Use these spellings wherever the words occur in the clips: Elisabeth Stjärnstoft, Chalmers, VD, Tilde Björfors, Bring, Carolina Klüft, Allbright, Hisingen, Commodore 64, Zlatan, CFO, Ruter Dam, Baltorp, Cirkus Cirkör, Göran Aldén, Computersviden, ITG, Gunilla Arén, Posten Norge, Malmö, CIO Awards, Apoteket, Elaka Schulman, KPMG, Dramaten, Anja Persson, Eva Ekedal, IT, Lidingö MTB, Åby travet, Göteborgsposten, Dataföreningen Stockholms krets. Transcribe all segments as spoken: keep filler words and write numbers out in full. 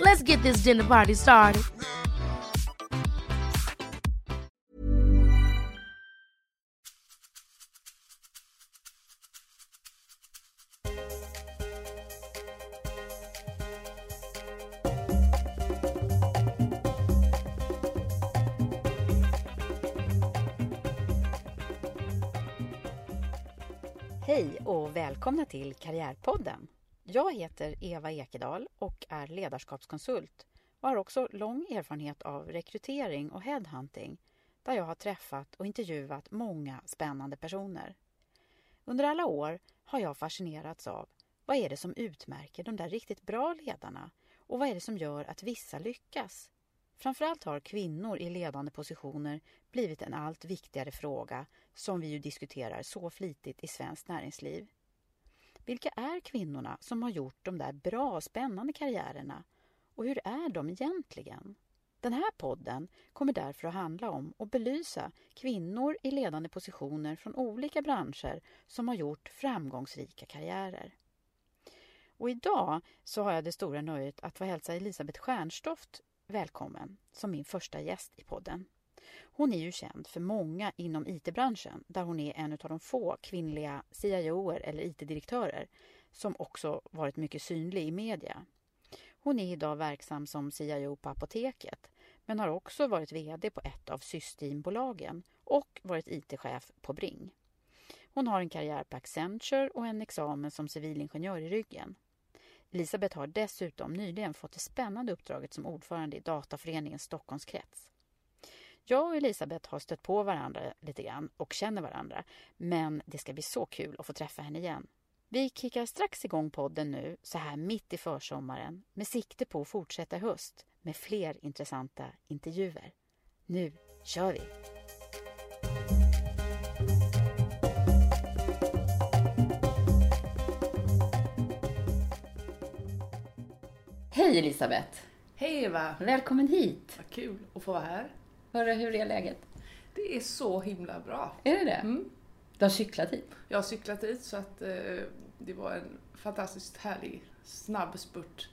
Let's get this dinner party started. Hej och välkomna till Karriärpodden. Jag heter Eva Ekedal och är ledarskapskonsult och har också lång erfarenhet av rekrytering och headhunting där jag har träffat och intervjuat många spännande personer. Under alla år har jag fascinerats av vad är det som utmärker de där riktigt bra ledarna och vad är det som gör att vissa lyckas. Framförallt har kvinnor i ledande positioner blivit en allt viktigare fråga som vi ju diskuterar så flitigt i svenskt näringsliv. Vilka är kvinnorna som har gjort de där bra och spännande karriärerna? Och hur är de egentligen? Den här podden kommer därför att handla om och belysa kvinnor i ledande positioner från olika branscher som har gjort framgångsrika karriärer. Och idag så har jag det stora nöjet att få hälsa Elisabeth Stjärnstoft välkommen som min första gäst i podden. Hon är ju känd för många inom I T-branschen där hon är en av de få kvinnliga C I O:er eller I T-direktörer som också varit mycket synlig i media. Hon är idag verksam som C I O på Apoteket men har också varit vd på ett av systembolagen och varit I T-chef på Bring. Hon har en karriär på Accenture och en examen som civilingenjör i ryggen. Elisabeth har dessutom nyligen fått det spännande uppdraget som ordförande i Dataföreningen Stockholms krets. Jag och Elisabeth har stött på varandra lite grann och känner varandra, men det ska bli så kul att få träffa henne igen. Vi kickar strax igång podden nu, så här mitt i försommaren, med sikte på att fortsätta höst med fler intressanta intervjuer. Nu kör vi! Hej Elisabeth! Hej Eva! Välkommen hit! Vad kul att få vara här. Hörru, hur är läget? Det är så himla bra. Är det det? Mm. Du har cyklat hit? Jag har cyklat hit så att eh, det var en fantastiskt härlig snabb spurt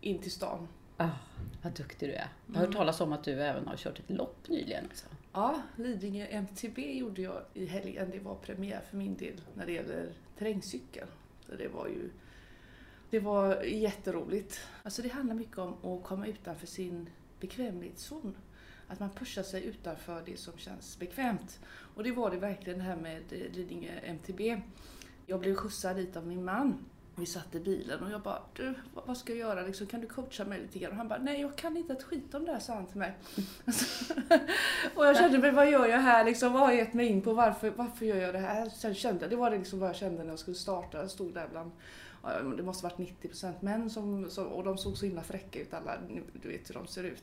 in till stan. Ah, vad duktig du är. Jag har hört talas om att du även har kört ett lopp nyligen. Också. Ja, Lidingö M T B gjorde jag i helgen. Det var premiär för min del när det gäller terrängcykeln. Det var ju det var jätteroligt. Alltså det handlar mycket om att komma utanför sin bekvämlighetszon. Att man pushar sig utanför det som känns bekvämt. Och det var det verkligen här med Lidingö M T B. Jag blev skjutsad dit av min man. Vi satt i bilen och jag bara, du, vad ska jag göra? Liksom, kan du coacha mig lite grann? Och han bara, nej jag kan inte ett skit om det här, sa han till mig. Och jag kände, men vad gör jag här? Liksom, vad har jag gett mig in på? Varför, varför gör jag det här? Sen kände, det var det liksom vad jag kände när jag skulle starta. Jag stod där bland... Det måste ha varit nittio procent män som, som, och de såg så himla fräcka ut alla, du vet hur de ser ut.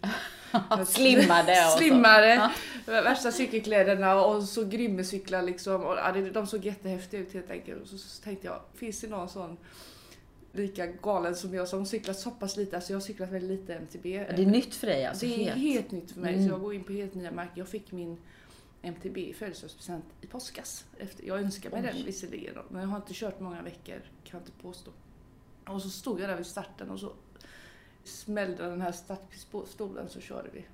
Slimmade och Slimmade, värsta cykelkläderna och så grymma cyklar liksom. Och, ja, de såg jättehäftiga ut helt enkelt. Och så, så tänkte jag, finns det någon sån lika galen som jag, så hon cyklar så pass lite, alltså jag har cyklat väldigt lite M T B. Det är nytt för dig alltså? Det helt. är helt nytt för mig, mm. så jag går in på helt nya märken. Jag fick min M T B i födelsedagspresent i påskas. Efter, jag önskar mig Oj. den visserligen, men jag har inte kört många veckor, kan jag inte påstå. Och så stod jag där vid starten och så smällde den här startstolen, så körde vi.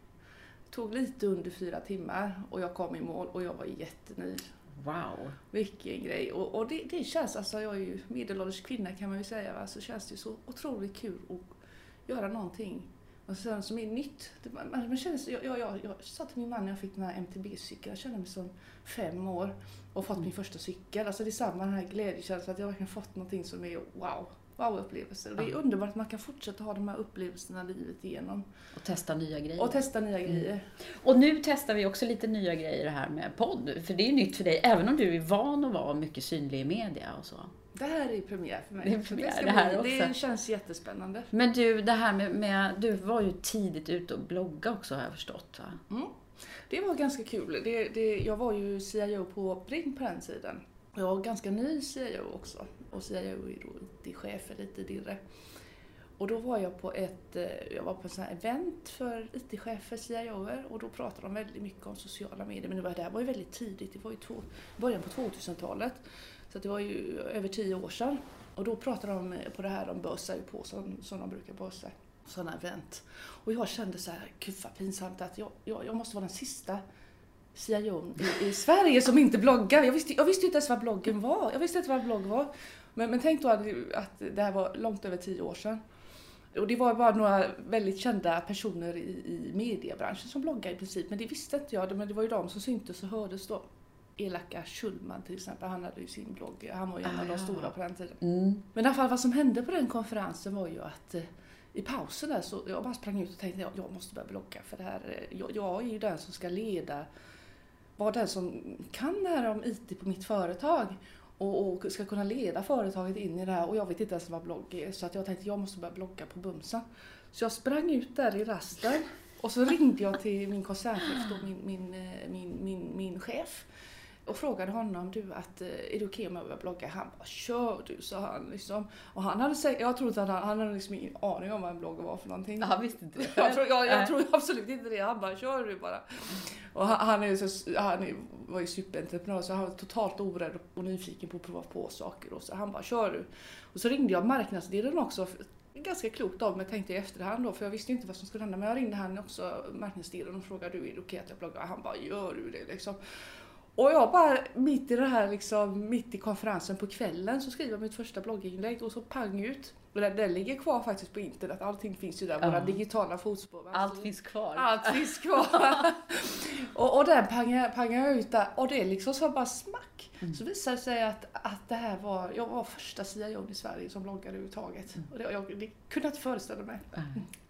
Tog lite under fyra timmar och jag kom i mål och jag var jättenöjd. Wow. Vilken grej. Och, och det, det känns, alltså jag är ju medelålders kvinna kan man ju säga, va? Så känns det ju så otroligt kul att göra någonting. Och sen som är nytt. Det, man, man känns, jag, jag, jag, jag sa till min man när jag fick den här M T B-cykeln, jag kände mig som fem år och fått mm. min första cykel. Alltså det är samma den här glädjekänslan att jag verkligen fått någonting som är wow. Wow-upplevelser. Det är underbart att man kan fortsätta ha de här upplevelserna livet igenom. Och testa nya grejer. Och testa nya grejer. Mm. Och nu testar vi också lite nya grejer här med podd. För det är nytt för dig, även om du är van att vara mycket synlig i media och så. Det här är premiär för mig. Det, är premiär, det, det, här bli, också. Det känns jättespännande. Men du, det här med, med, du var ju tidigt ute och blogga också har jag förstått, va? Mm. Det var ganska kul. Det, det, jag var ju C I O på Bring på den sidan. Jag var ganska ny C I O också. Och så jag är ju då I T-chef eller I T-dirre. Och då var jag på ett jag var på en sån här event för I T-chefer, C I O:er, och då pratade de väldigt mycket om sociala medier. Men det var, det här var ju väldigt tidigt, det var ju två, början på tjugohundratalet. Så det var ju över tio år sedan. Och då pratade de på det här, de bösar ju på som, som de brukar bösa. Sådana event. Och jag kände så här, gud vad pinsamt att jag, jag, jag måste vara den sista C I O i, i Sverige som inte bloggar. Jag visste, jag visste inte ens vad bloggen var. Jag visste inte vad blogg var. Men, men tänk då att, att det här var långt över tio år sedan. Och det var bara några väldigt kända personer i, i mediebranschen som bloggade i princip. Men det visste inte jag. Men det var ju de som syntes och hördes då. Elaka Schulman till exempel. Han hade ju sin blogg. Han var ju en ah, av de stora på den tiden. Mm. Men i alla fall vad som hände på den konferensen var ju att i pausen där så jag bara sprang ut och tänkte jag, jag måste börja blogga. För det här, jag, jag är ju den som ska leda. Var den som kan det här om I T på mitt företag. Och, och ska kunna leda företaget in i det här. Och jag vet inte ens vad blogg är. Så att jag tänkte jag måste börja blogga på Bumsa. Så jag sprang ut där i rasten. Och så ringde jag till min koncernchef då, min, min, min, min, min chef. Och frågade honom, du, att, är det okej om jag börjar blogga? Han bara, kör du, sa han liksom. Och han hade säkert, jag tror inte att han, han hade liksom ingen aning om vad en blogg var för någonting. Han visste inte det. Jag tror, jag, jag tror absolut inte det. Han bara, kör du bara. Och han, han, är så, han är, var ju superentreprenör, så han var totalt orädd och nyfiken på att prova på saker. Och så han bara, kör du. Och så ringde jag marknadsdelen också. Ganska klokt av mig tänkte jag i efterhand då, för jag visste inte vad som skulle hända. Men jag ringde han också, marknadsdelen, och frågade, du, är det okej att jag bloggar? Han bara, gör du det liksom. Och jag bara mitt i det här liksom, mitt i konferensen på kvällen så skriver jag mitt första blogginlägg och så pang ut. Och det ligger kvar faktiskt på internet, allting finns ju där, våra uh. digitala fotspår. Allt så, finns kvar. Allt finns kvar. och, och den pangar, pangar jag ut där och det är liksom så bara smack. Mm. Så visade det sig att, att det här var, jag var första C I O i Sverige som bloggade överhuvudtaget. Mm. Och det, jag det kunde inte föreställa mig.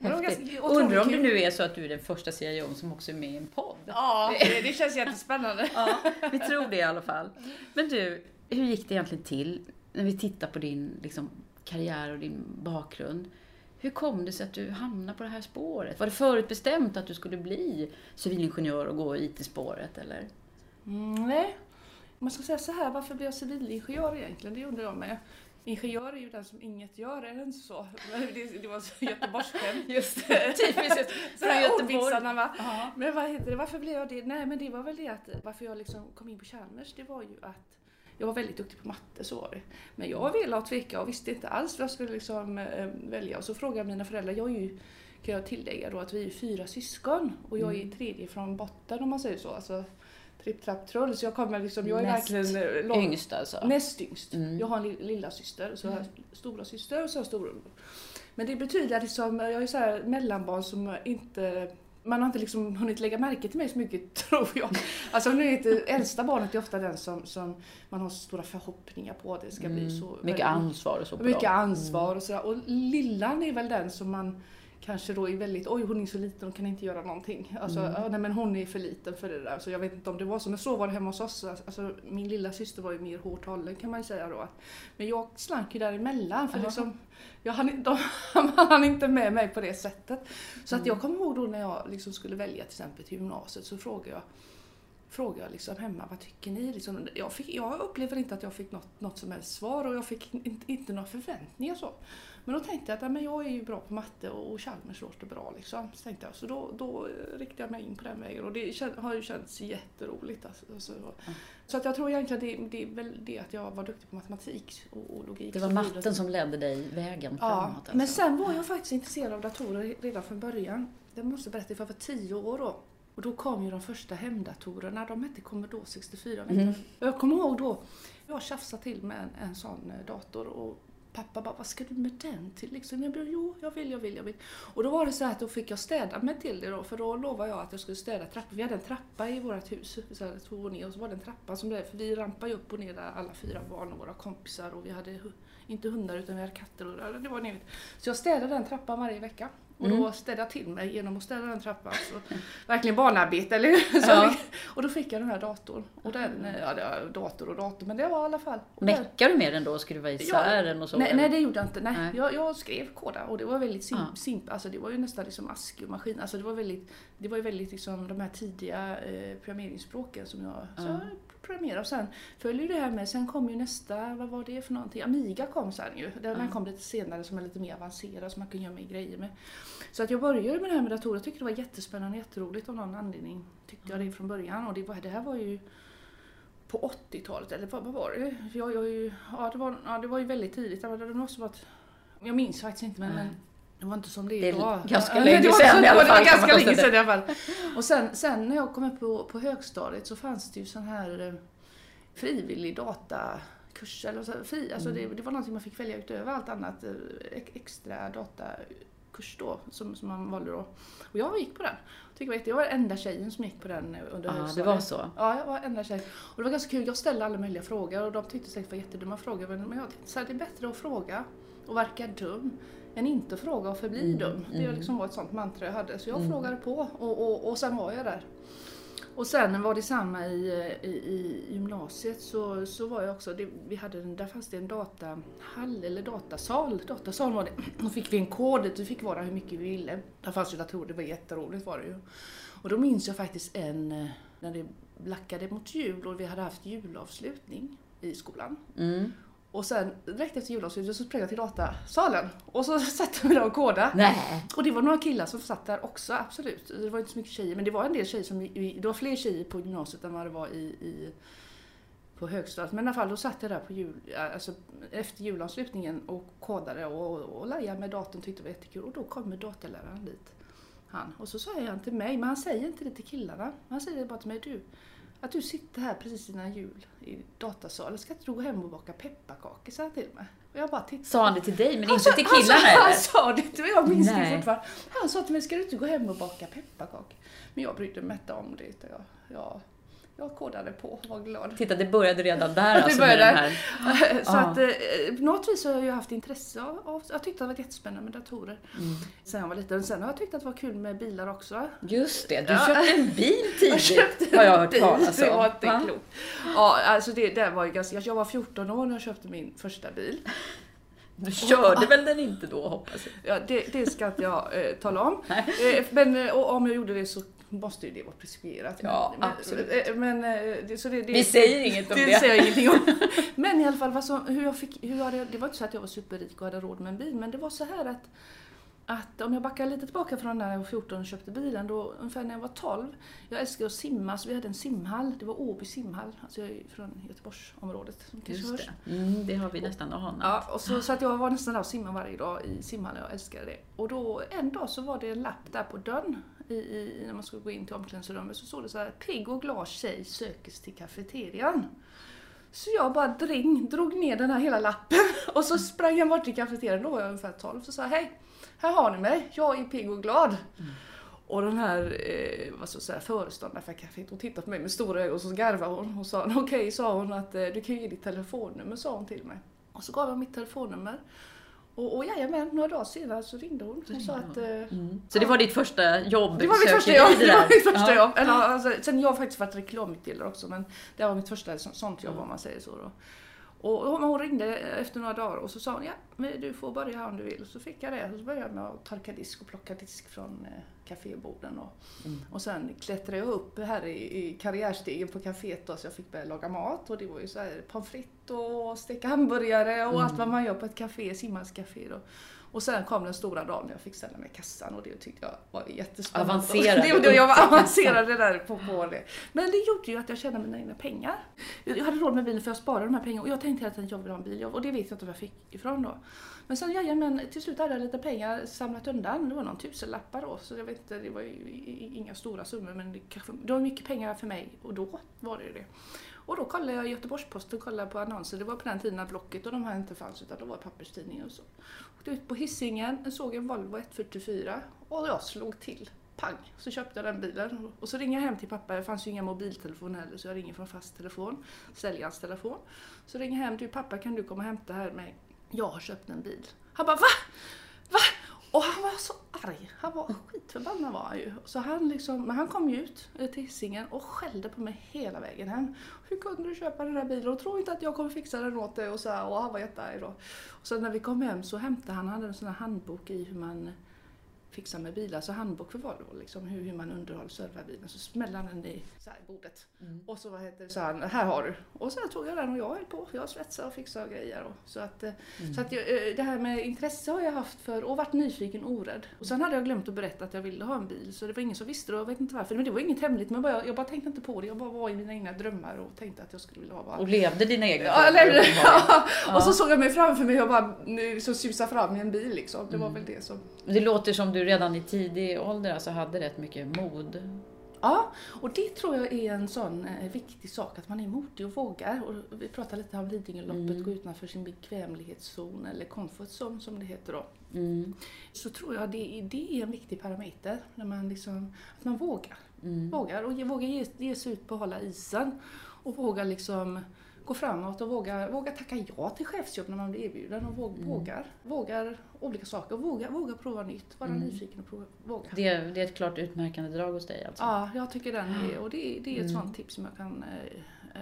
Mm. Ganska, undrar om det nu är så att du är den första C I O som också är med i en podd. Ja, det, det känns jättespännande. Ja, vi tror det i alla fall. Men du, hur gick det egentligen till när vi tittar på din liksom karriär och din bakgrund? Hur kom det sig att du hamnade på det här spåret? Var det förutbestämt att du skulle bli civilingenjör och gå I T-spåret eller? Mm, nej. Man ska säga så här, varför blev jag civilingenjör egentligen? Det undrar jag med. Ingenjör är ju den som inget gör, är det inte så? Det, det var så göteborgsskämt. Just det, typiskt. Sådana ordvitsarna, va? Uh-huh. Men vad heter det? Varför blev jag det? Nej, men det var väl det att varför jag liksom kom in på Chalmers, det var ju att jag var väldigt duktig på matte, så var det. Men jag ville ha tveka och visste inte alls vad jag skulle liksom, eh, välja. Och så frågade mina föräldrar, jag är ju, kan jag tillägga då att vi är fyra syskon. Och jag är tredje från botten om man säger så. Alltså tripp, trapp, trull. Så jag kommer liksom, jag är näst verkligen lång, yngst alltså. Näst yngst. Mm. Jag har en lilla syster, så jag har mm. stora syster och så har jag stora. Men det betyder att liksom, jag är så här mellanbarn som inte... Man har inte liksom hunnit lägga märke till mig så mycket, tror jag. Alltså nu är inte äldsta barnet är ofta den som, som man har stora förhoppningar på att det ska mm. bli så. Mycket ansvar och så. Mycket bra. ansvar och sådär. Och lillan är väl den som man kanske då är väldigt, oj hon är så liten, hon kan inte göra någonting. Alltså mm. ja, nej, men hon är för liten för det där. Så jag vet inte om det var så, men så var det hemma hos oss. Alltså min lilla syster var ju mer hårt hållen kan man ju säga då. Men jag slank ju däremellan för uh-huh. liksom, jag hann, de, man hann inte med mig på det sättet. Så mm. att jag kommer ihåg då när jag liksom skulle välja till exempel till gymnasiet så frågade jag frågade jag liksom hemma, vad tycker ni? Liksom, jag, fick, jag upplever inte att jag fick något, något som helst svar, och jag fick inte, inte några förväntningar. Så. Men då tänkte jag att ja, men jag är ju bra på matte och Chalmers låter bra. Liksom. Så, tänkte jag, så då, då riktade jag mig in på den vägen, och det har ju känts jätteroligt. Alltså. Mm. Så att jag tror egentligen det, det är väl det att jag var duktig på matematik och, och logik. Det var matten och som ledde dig vägen framåt? Ja, alltså. Men sen var jag faktiskt intresserad av datorer redan från början. Det måste berätta för jag var tio år då. Och då kom ju de första hemdatorerna, de hette Commodore sextiofyra. Mm. Jag kommer ihåg då, jag tjafsade till med en, en sån dator och pappa bara, vad ska du med den till? Liksom, jag bara, jo, jag vill, jag vill, jag vill. Och då var det så här att då fick jag städa mig till det då, för då lovade jag att jag skulle städa trappan. Vi hade en trappa i vårt hus, så här, två år ner, och så var det en trappa som blev, för vi rampade upp och ner där alla fyra barn och våra kompisar, och vi hade inte hundar utan vi hade katter och det var nerigt. Så jag städade den trappan varje vecka. Mm. Och då städde jag till mig genom att städa den trappan. Så, verkligen barnarbete, eller hur? Ja. Och då fick jag den här datorn. Och den, ja, det var dator och dator, men det var i alla fall. Mäckade du med den då och skruva isär den? Och så, nej, nej, det gjorde jag inte. Nej. Nej. Jag, jag skrev koda, och det var väldigt simp. Ja. simp alltså, det var ju nästan liksom ASCII-maskin. Alltså, det var väldigt, det var ju väldigt liksom de här tidiga eh, programmeringsspråken som jag... Ja. Så, och sen följer det här med, sen kom ju nästa, vad var det för någonting? Amiga kom sen ju, den mm. kom lite senare som är lite mer avancerad som man kan göra mer grejer med. Så att jag började med det här med datorer, jag tyckte det var jättespännande och jätteroligt av någon anledning, tyckte jag det från början, och det, var, det här var ju på åttiotalet, eller vad var det? Jag, jag, ja, det var, ja, det var ju väldigt tidigt, det måste varit, jag minns faktiskt inte men... Mm. Det var inte som det är idag. Det var ganska länge sedan i alla fall. Och sen, sen när jag kom upp på, på högstadiet så fanns det ju sån här eh, frivillig datakurs. Eller så, fri, alltså mm. det, det var någonting man fick välja utöver allt annat. Eh, extra datakurs då, som, som man valde då. Och jag gick på den. Tycker jag, jag var den enda tjejen som gick på den under ah, högstadiet. Ja, det var så. Ja, jag var enda tjejen. Och det var ganska kul. Jag ställde alla möjliga frågor och de tyckte säkert var jättedumma frågor. Men jag tänkte så här, det är bättre att fråga och verka dum än inte fråga och förbli mm, dum. Det mm. liksom var ett sånt mantra jag hade. Så jag mm. frågade på och, och, och sen var jag där. Och sen var det samma i, i, i gymnasiet så, så var jag också, det, vi hade, där fanns det en datahall eller datasal. Datasal var det. Då fick vi en kod, vi fick vara hur mycket vi ville. Där fanns ju datorer, det var jätteroligt var det ju. Och då minns jag faktiskt en, när det blackade mot jul och vi hade haft julavslutning i skolan. Mm. Och sen direkt efter julavslutet så sprang jag till datasalen. Och så satt vi där och kodade. Nej. Och det var några killar som satt där också, absolut. Det var inte så mycket tjejer, men det var en del tjejer som... Det var fler tjejer på gymnasiet än vad det var i, i, på högstadiet. Men i alla fall, då satt jag där på jul, alltså, efter julavslutningen och kodade och, och, och lajade med datorn. Tyckte det var jättekul. Och då kommer dataläraren dit. Han. Och så säger han till mig, men han säger inte det till killarna. Han säger det bara till mig, du... Att du sitter här precis innan jul i datasalen. Ska inte du gå hem och baka pepparkakor så här till mig? Och jag bara tittade. Sa han det till dig men han inte till killarna eller? Han sa det till mig, jag minns det fortfarande. Han sa till mig, ska du inte gå hem och baka pepparkakor? Men jag brydde mig inte om det. Jag, jag, jag kodade på och var glad. Titta, det började redan där. Det alltså, började. Med den här. Så att, eh, något vis har jag haft intresse av. Jag tyckte det var jättespännande med datorer. Mm. Sen jag var liten. Sen har jag tyckt att det var kul med bilar också. Just det, du ja. köpte en bil tidigt. Jag har jag hört bil, talas om. Det var inte Va? klokt. Ja, alltså det, det var ju ganska, jag var fjorton år när jag köpte min första bil. Du körde väl den inte då, hoppas jag. Ja, det, det ska inte jag eh, tala om. Eh, men och, om jag gjorde det så måste ju det vara preskriberat. Ja, men, absolut. Men, det, så det, det, Vi säger inget om det. det. Säger ingenting om. Men i alla fall, alltså, hur jag fick, hur jag, det var inte så att jag var superrik och hade råd med en bil. Men det var så här att, att om jag backar lite tillbaka från när jag var fjorton och köpte bilen. Då, ungefär när jag var tolv. Jag älskade att simma, så vi hade en simhall. Det var Åby simhall. Alltså jag är från Göteborgsområdet. Just det. Mm, det har vi nästan och, anat. Ja, och så, så att jag var nästan där och simmade varje dag i simhallen. Jag älskade det. Och då, en dag så var det en lapp där på dörren. I, i, när man skulle gå in till omklädningsrummet så såg det så här, pigg och glad tjej sökes till kafeterian. Så jag bara dring, drog ner den här hela lappen och så sprang jag bort till kafeterian, då var jag ungefär tolv, så sa jag, hej, här har ni mig, jag är pigg och glad. Mm. Och den här eh, vad ska jag säga, föreståndaren för kaféet, hon tittade på mig med stora ögon och så garvade hon och sa, okej, okay, sa hon, att du kan ju ge ditt telefonnummer, sa hon till mig. Och så gav jag mitt telefonnummer. Och, och jajamän, några dagar senare så ringde hon och sa att... Mm. Så det var ditt första jobb? Det var mitt första jobb, det det var mitt första jobb. Eller, alltså, sen jag har faktiskt varit reklamutdelare också, men det var mitt första sånt jobb, mm. om man säger så då. Och hon ringde efter några dagar och så sa hon, ja, men du får börja här om du vill. Så fick jag det och så började jag med att torka disk och plocka disk från kaféborden. Och, mm. och sen klättrade jag upp här i, i karriärstegen på kaféet då, så jag fick börja laga mat. Och det var ju så här pommes frites och steka hamburgare och mm. allt vad man gör på ett kafé, Simmans kafé då. Och sen kom den stora dagen när jag fick ställa mig i kassan och det tyckte jag var jättespännande. Avancerad. Jag var avancerad där på, på det. Men det gjorde ju att jag tjänade mina egna pengar. Jag hade råd med bilen för jag sparade de här pengarna och jag tänkte hela tiden jag vill ha en bil och det vet jag inte vad jag fick ifrån då. Men sen ja, men till slut hade jag lite pengar samlat undan, det var någon tusenlappar då så jag vet inte, det var ju inga stora summor men det, det var mycket pengar för mig och då var det ju det. Och då kollade jag Göteborgsposten, kollade på annonser. Det var på den tiden Blocket och de här inte fanns utan det var papperstidningar och så. Och ut på Hisingen såg en Volvo ett fyrtiofyra och jag slog till. Pang! Så köpte jag den bilen. Och så ringde jag hem till pappa. Det fanns ju inga mobiltelefoner heller så jag ringer från fast telefon. Säljarens telefon. Så ringer jag hem till pappa, kan du komma och hämta här med? Jag har köpt en bil. Han bara, va? Va? Och han var så arg, han var skitförbannad var han ju. Så han liksom, men han kom ju ut till Hisingen och skällde på mig hela vägen hem. Hur kunde du köpa den här bilen och tror inte att jag kommer fixa den åt dig? Och så här, och han var jättearg då. Och sen när vi kom hem så hämtade han, han hade en sån här handbok i hur man fixar med bilar. Så handbok för Volvo liksom, hur, hur man underhåller serverbilen. Så smällde han den i så här, bordet. Mm. Och så vad heter det, så han, här har du. Och sen tog jag den och jag höll på. Jag svetsade och fixade och grejer. Och, så att, mm. så att jag, det här med intresse har jag haft för och varit nyfiken och orädd. Och sen hade jag glömt att berätta att jag ville ha en bil. Så det var ingen som visste det och jag vet inte varför. Men det var inget hemligt. Men bara, jag bara tänkte inte på det. Jag bara var i mina egna drömmar och tänkte att jag skulle vilja ha bara. Och levde dina egna ja, drömmar. Ja. Ja. Och så såg jag mig framför mig och bara så susade fram i en bil liksom. Det var mm. väl det som... Det låter som du Du redan i tidig ålder alltså hade rätt mycket mod. Ja, och det tror jag är en sån viktig sak, att man är modig och vågar. Och vi pratar lite om Lidingö-loppet, mm. gå utanför sin bekvämlighetszon eller komfortzon som det heter då. Mm. Så tror jag det, det är en viktig parameter, när man liksom, att man vågar. Mm. Vågar och vågar ge, ge sig ut på att hålla isen och vågar liksom... gå framåt och våga, våga tacka ja till chefsjobb när man blir erbjuden och våg, mm. vågar, vågar olika saker, våga, våga prova nytt, vara mm. nyfiken och prova, våga. Det, det är ett klart utmärkande drag hos dig alltså? Ja, jag tycker den är, och det, det är ett mm. sånt tips som jag kan,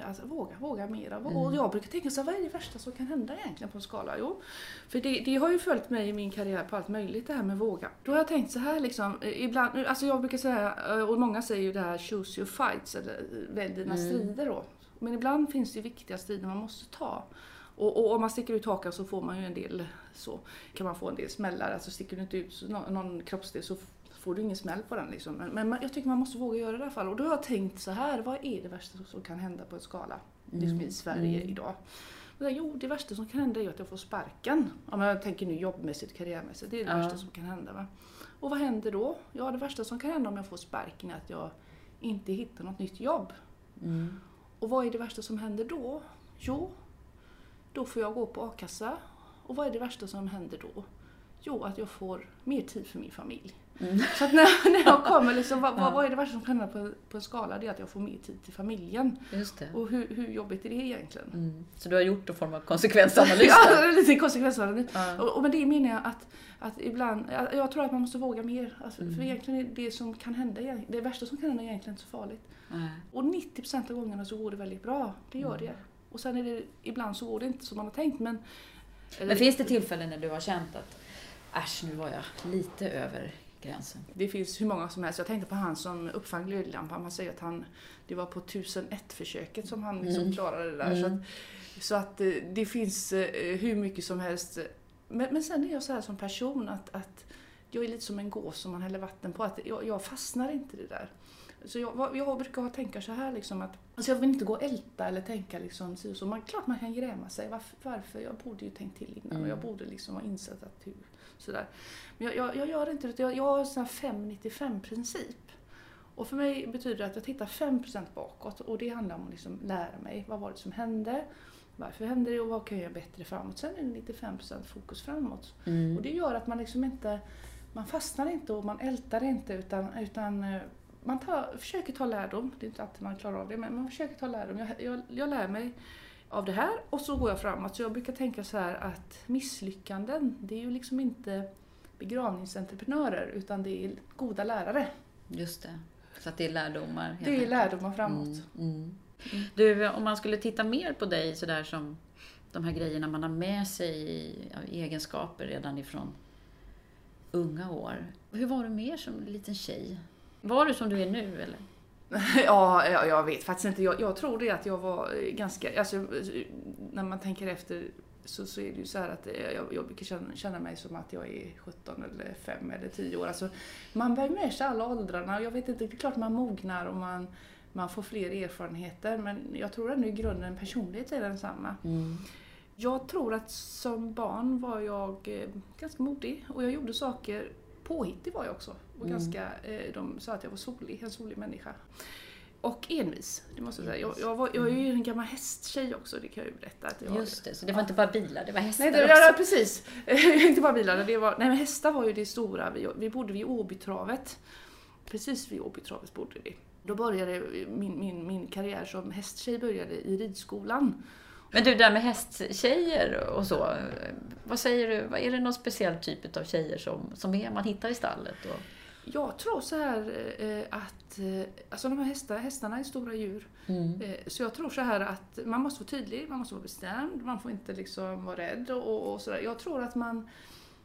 alltså våga, våga mera. Mm. Och jag brukar tänka så vad är det värsta som kan hända egentligen på en skala? Jo, för det, det har ju följt mig i min karriär på allt möjligt det här med våga. Då har jag tänkt så här liksom, ibland, alltså jag brukar säga, och många säger ju det här choose your fights, eller välj dina mm. strider då. Men ibland finns det viktiga strider man måste ta. Och, och om man sticker ut hakan så får man ju en del så. Kan man få en del smällar. Alltså sticker du inte ut någon, någon kroppsdel så får du ingen smäll på den liksom. Men, men man, jag tycker man måste våga göra det i alla fall. Och då har jag tänkt så här, vad är det värsta som kan hända på en skala? Mm. Liksom i Sverige mm. idag. Men, jo, det värsta som kan hända är att jag får sparken. Om jag tänker nu jobbmässigt, karriärmässigt. Det är det ja. Värsta som kan hända va? Och vad händer då? Ja, det värsta som kan hända om jag får sparken är att jag inte hittar något nytt jobb. Mm. Och vad är det värsta som händer då? Jo, då får jag gå på a-kassa. Och vad är det värsta som händer då? Jo, att jag får mer tid för min familj. Mm. Så att när, när jag kommer, liksom, vad, vad är det värsta som kan hända på, på en skala? Det är att jag får mer tid till familjen. Just det. Och hur, hur jobbigt är det egentligen? Mm. Så du har gjort en form av konsekvensanalys? Ja, lite konsekvensanalys. Mm. Och, och, men det menar jag att, att ibland, jag, jag tror att man måste våga mer. Alltså, mm. För egentligen är det som kan hända, det värsta som kan hända är egentligen inte så farligt. Mm. Och nittio procent av gångerna så går det väldigt bra. Det gör mm. det. Och sen är det, ibland så går det inte som man har tänkt. Men, men det, finns det tillfällen när du har känt att äsch, nu var jag lite över gränsen. Det finns hur många som helst. Jag tänkte på han som uppfann glödlampan. Man säger att han, det var på tusen ett försöket som han liksom mm. klarade det där. Mm. Så, att, så att det finns hur mycket som helst. Men, men sen är jag så här som person att, att jag är lite som en gås som man häller vatten på. Att jag, jag fastnar inte i det där. Så jag, jag brukar tänka så här liksom att alltså jag vill inte gå och älta eller tänka liksom så, så man klart man kan gräma sig varför, varför jag borde ju tänkt till innan mm. och jag borde liksom ha insett att hur så där. Men jag, jag, jag gör inte det. Jag, jag har en sån här fem nittiofem princip. Och för mig betyder det att jag tittar fem procent bakåt och det handlar om att liksom lära mig vad var det som hände. Varför händer det och vad kan jag göra bättre framåt? Sen är det nittiofem procent fokus framåt. Mm. Och det gör att man liksom inte man fastnar inte och man ältar inte utan utan man tar, försöker ta lärdom, det är inte alltid man klarar av det, men man försöker ta lärdom. Jag, jag, jag lär mig av det här och så går jag framåt. Så jag brukar tänka så här att misslyckanden, det är ju liksom inte begravningsentreprenörer utan det är goda lärare. Just det, så att det är lärdomar. Det är lärdomar framåt. Mm, mm. Mm. Du, om man skulle titta mer på dig så där som... de här grejerna man har med sig i, i egenskaper redan ifrån unga år. Hur var du mer som liten tjej? Var du som du är nu eller? Ja, jag, jag vet faktiskt inte. Jag, jag tror det att jag var ganska, alltså, när man tänker efter så, så är det ju så här att jag, jag brukar känna, känna mig som att jag är sjutton eller fem eller tio år. Alltså, man bär med sig alla åldrarna. Jag vet inte, det är klart man mognar och man, man får fler erfarenheter. Men jag tror ändå i grunden personlighet är densamma. Mm. Jag tror att som barn var jag ganska modig och jag gjorde saker. Påhittig var jag också. Och mm. ganska, de sa att jag var solig, en solig människa. Och envis, det måste jag säga. Jag, jag, var, jag var ju en gammal hästtjej också, det kan jag ju berätta. Att jag Just det, så det var inte bara bilar, det var hästar nej, det, också. Ja, precis. Inte bara bilar, det var, nej men hästar var ju det stora. Vi, vi bodde vid Åby travet. Precis vid Åby travet bodde vi. Då började min, min, min karriär som hästtjej började i ridskolan. Men du, där med hästtjejer och så, vad säger du, vad är det någon speciell typ av tjejer som, som är, man hittar i stallet? Och... Jag tror så här eh, att, alltså de här hästar, hästarna är stora djur, mm. eh, så jag tror så här att man måste vara tydlig, man måste vara bestämd, man får inte liksom vara rädd och, och sådär. Jag tror att man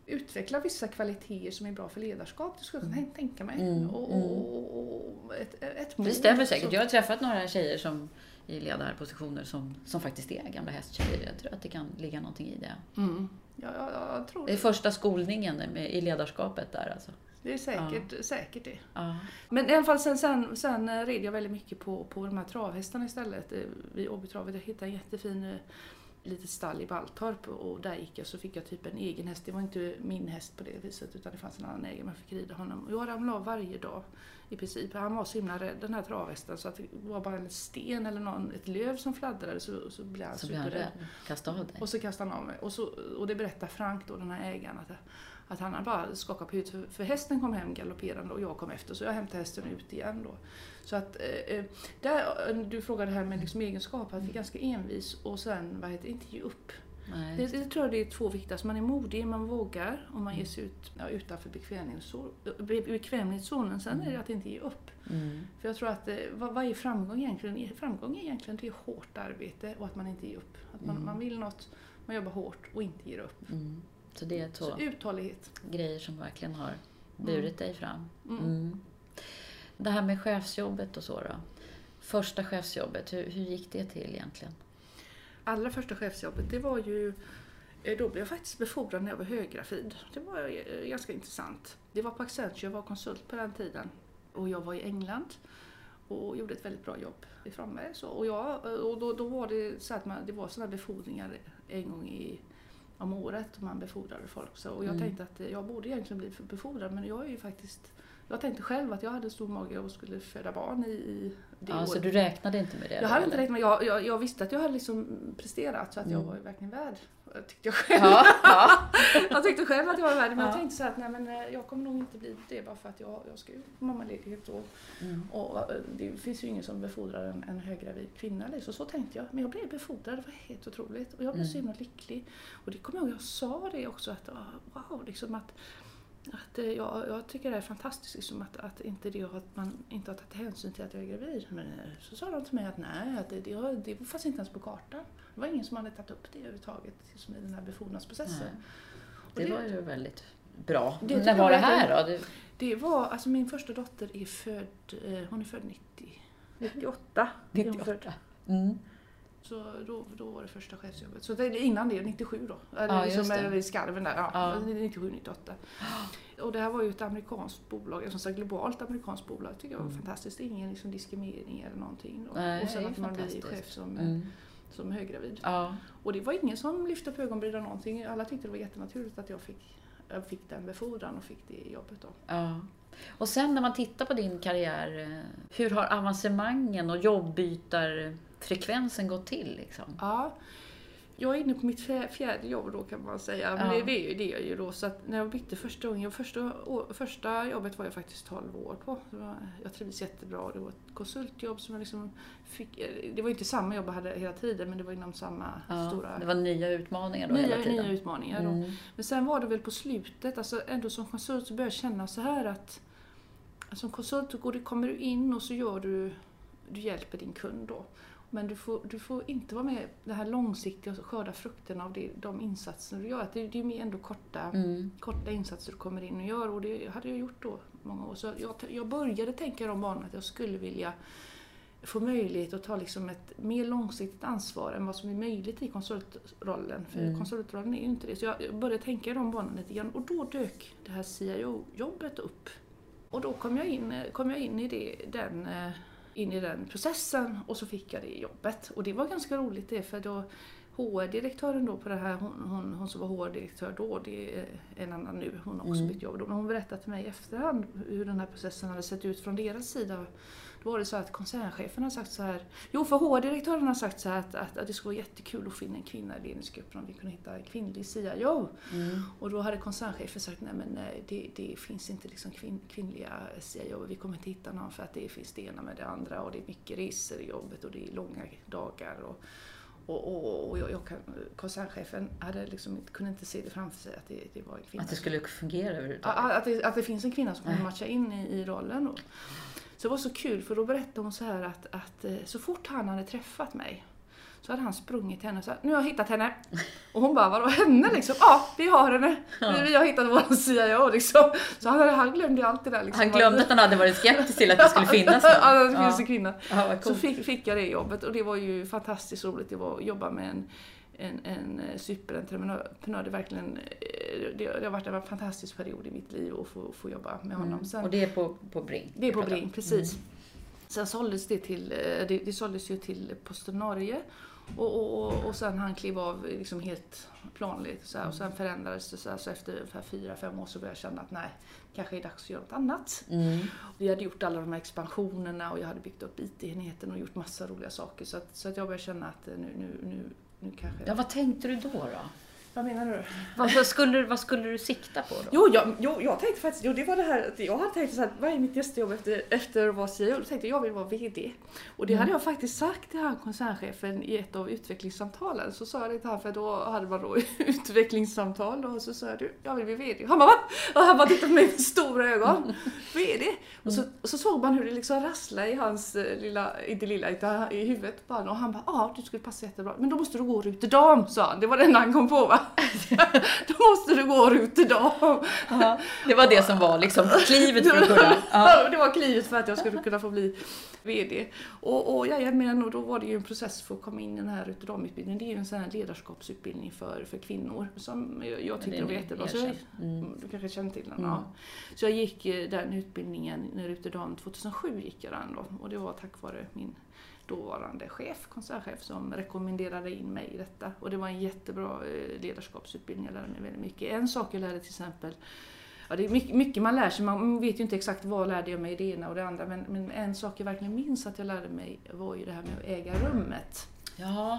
utvecklar vissa kvaliteter som är bra för ledarskap, det skulle jag mm. tänka mig. Mm. Och, och, och ett, ett mål. Det stämmer säkert, så... jag har träffat några tjejer som... i ledarpositioner som, som faktiskt är gamla hästtjejer. Jag tror att det kan ligga någonting i det. Mm. Ja, jag, jag tror det. Det är första skolningen med, i ledarskapet där alltså. Det är säkert, ja. säkert det. Ja. Men i alla fall sen, sen, sen red jag väldigt mycket på, på de här travhästarna istället. Vid Åby travet, jag hittade en jättefin litet stall i Baltorp och där gick jag så fick jag typ en egen häst. Det var inte min häst på det viset utan det fanns en annan ägare man fick rida honom. Jag ramlade av varje dag i princip. Han var så himla rädd den här travhästen så att det var bara en sten eller någon, ett löv som fladdrade så, så blev han så superrädd. Kastade av dig. Och så kastade han av mig. Och, så, och det berättar Frank då, den här ägaren att, att han bara skakade på huvudet för hästen kom hem galopperande och jag kom efter så jag hämtade hästen ut igen då. Så att eh, där, du frågade här med liksom egenskap att vi är ganska envis och sen vad heter, inte ge upp. Nej, det, det tror jag det är två viktiga. Man är modig, man vågar och man ger sig ut ja, utanför bekvämlighetszonen. Sen mm. är det att inte ge upp. Mm. För jag tror att vad, vad är framgång egentligen? Framgång är egentligen det är hårt arbete och att man inte ger upp. Att man, mm. man vill något, man jobbar hårt och inte ger upp. Mm. Så det är två så uthållighet. Grejer som verkligen har burit mm. dig fram. Mm. Mm. Det här med chefsjobbet och så då. Första chefsjobbet, hur, hur gick det till egentligen? Allra första chefsjobbet, det var ju, då blev jag faktiskt befordrad när jag var höggrafid. Det var ganska intressant. Det var på Accenture, jag var konsult på den tiden. Och jag var i England och gjorde ett väldigt bra jobb ifrån mig. Så, och jag, och då, då var det så att man, det var sådana befordringar en gång i, om året och man befordrade folk. Så, och jag mm. tänkte att jag borde egentligen bli befordrad, men jag är ju faktiskt... Jag tänkte själv att jag hade stor mage och skulle föda barn i det året. Ja, så du räknade inte med det? Jag hade inte räknat med det. Jag, jag, jag visste att jag hade liksom presterat så att mm. jag var verkligen värd. Jag tyckte jag själv. Ja, ja. Jag tyckte själv att jag var värd. Men ja. jag tänkte så att nej, men jag kommer nog inte bli det bara för att jag, jag ska ju på mammaledighet. Och, mm. och det finns ju ingen som befordrar en, en höggravid kvinna. Så, så tänkte jag. Men jag blev befordrad. Det var helt otroligt. Och jag blev mm. så himla lycklig. Och det kommer jag ihåg. Jag sa det också. Att, wow, liksom att... Att jag, jag tycker det är fantastiskt liksom att, att, inte det, att man inte har tagit hänsyn till att jag är gravid. Men så sa de till mig att nej, att det, det, det fanns inte ens på kartan. Det var ingen som hade tagit upp det överhuvudtaget liksom i den här befordringsprocessen. Det, det var ju väldigt bra. Det, det, När var det här då? Det, det var, alltså min första dotter är född, hon är född nittio, nittioåtta. nittioåtta. Mm. Så då, då var det första chefsjobbet. Så det, innan det, nittiosju då. Ja, just liksom, det. I skarven där, ja. ja. nittiosju nittioåtta. Och det här var ju ett amerikanskt bolag, alltså ett globalt amerikanskt bolag. Tycker jag var mm. fantastiskt. Ingen liksom diskriminering eller någonting. Då. Nej, och sen att man blir chef som, mm. som höggravid. Ja. Och det var ingen som lyfte upp ögonbryn eller någonting. Alla tyckte det var jättenaturligt att jag fick, jag fick den befordran och fick det jobbet då. Ja. Och sen när man tittar på din karriär, hur har avancemangen och jobbbytar... frekvensen går till liksom. Ja, jag är inne på mitt fjärde jobb då kan man säga. Men ja. det, det är ju det jag gör då. Så att när jag bytte första gången, första, första jobbet var jag faktiskt tolv år på. Jag trivdes jättebra. Det var ett konsultjobb som jag liksom fick. Det var inte samma jobb jag hade hela tiden men det var inom samma ja, stora... Det var nya utmaningar då nya, hela tiden. Nya utmaningar mm. då. Men sen var det väl på slutet, alltså ändå som konsult så började jag känna så här att som konsult går du, kommer du in och så gör du... du hjälper din kund då. Men du får, du får inte vara med det här långsiktiga och skörda frukterna av det, de insatser du gör. Att det, det är ju ändå korta, mm. korta insatser du kommer in och gör. Och det hade jag gjort då många år. Så jag, jag började tänka de banorna att jag skulle vilja få möjlighet att ta liksom ett mer långsiktigt ansvar än vad som är möjligt i konsultrollen. För mm. konsultrollen är ju inte det. Så jag började tänka de banorna lite grann. Och då dök det här C I O-jobbet upp. Och då kom jag in, kom jag in i det, den... in i den processen och så fick jag det jobbet. Och det var ganska roligt det, för då H R-direktören då på det här, hon, hon, hon som var H R-direktör då, det är en annan nu, hon har också mm. bytt jobb då. Men hon berättade till mig i efterhand hur den här processen hade sett ut från deras sida. Då var det så att koncernchefen har sagt så här, jo för H R-direktören har sagt så här att, att, att det skulle vara jättekul att finna en kvinna i ledningsgruppen om vi kunde hitta en kvinnlig C I O. Mm. Och då hade koncernchefen sagt, nej men det, det finns inte liksom kvin, kvinnliga C I O, vi kommer inte hitta någon för att det finns det ena med det andra och det är mycket resor i jobbet och det är långa dagar och Och, och, och jag, jag, koncernchefen hade liksom, kunde inte se det framför sig att det, det var en kvinna. Att det skulle fungera överhuvudtaget? Att, att, det, att det finns en kvinna som kan matcha in i, i rollen. Och. Så det var så kul, för då berättade hon så här att, att så fort han hade träffat mig så hade han sprungit till henne och sagt, nu har jag hittat henne. Och hon bara, vadå henne liksom? Ja, vi har henne. Ja. Vi har hittat vår C I O liksom. Så han, han glömde allt det där liksom. Han glömde att han hade varit skeptisk till att det skulle finnas någon. Ja, det finns en kvinna. Ja, så fick, fick jag det jobbet och det var ju fantastiskt roligt. Det var att jobba med en, en, en superentreprenör. Det, verkligen, det, det har varit en fantastisk period i mitt liv att få, få jobba med honom. Sen, och det är på, på Bring? Det är på Bring, precis. Mm. Sen såldes det, till, det, det såldes ju till Posten Norge. Och, och, och, och sen han klev av liksom helt planligt. Så här, och sen förändrades det. Så, här, så efter ungefär fyra, fem år så började jag känna att nej, kanske är dags att göra något annat. Mm. Vi hade gjort alla de här expansionerna och jag hade byggt upp I T-enheten och gjort massa roliga saker. Så, att, så att jag började känna att nu, nu, nu, nu kanske... Ja, vad tänkte du då då? Vad menar du? Vad skulle, vad skulle du sikta på då? Jo, jag, jo, jag tänkte faktiskt, jo, det var det här att jag hade tänkt så här, vad är mitt nästa jobb efter, efter att vara C I O? Då tänkte jag, jag vill vara V D. Och det mm. hade jag faktiskt sagt till han koncernchefen i ett av utvecklingssamtalen. Så sa jag det till han, för då hade man då utvecklingssamtal och så sa jag, du, jag vill bli V D. Han bara, va? Och han bara tittade med stora ögon. V D. Mm. Och, så, och så såg man hur det liksom rasslade i hans lilla, inte lilla, utan i huvudet bara. Och han bara, ja, ah, du skulle passa jättebra. Men då måste du gå Ruter Dam, sa han. Det var den han kom på, va? Då måste du gå ut idag. Uh-huh. Det var det som var liksom klivet för att kunna. Uh-huh. Det var klivet för att jag skulle kunna få bli V D. Och, och jag menar, och då var det ju en process för att komma in i den här Ruter Dam-utbildningen. Det är ju en sån här ledarskapsutbildning för, för kvinnor som jag, jag tyckte var jättebra. Så jag, mm. Du kanske känner till den. Mm. Ja. Så jag gick den utbildningen när Ruter Dam tjugohundrasju gick jag den då. Och det var tack vare min dåvarande chef, koncernchef, som rekommenderade in mig i detta. Och det var en jättebra ledarskapsutbildning, jag lärde mig väldigt mycket. En sak jag lärde till exempel, ja, det är mycket, mycket man lär sig, man vet ju inte exakt vad lärde jag mig det ena och det andra, men, men en sak jag verkligen minns att jag lärde mig var ju det här med att äga rummet. Ja,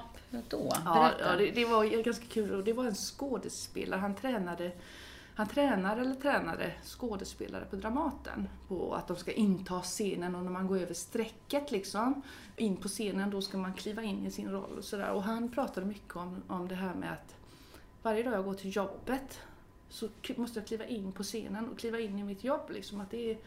då? Ja, ja, det, det var ganska kul och det var en skådespelare, han tränade Han tränade eller tränade skådespelare på Dramaten på att de ska inta scenen och när man går över strecket liksom in på scenen då ska man kliva in i sin roll och sådär. Och han pratade mycket om, om det här med att varje dag jag går till jobbet så måste jag kliva in på scenen och kliva in i mitt jobb liksom att det är...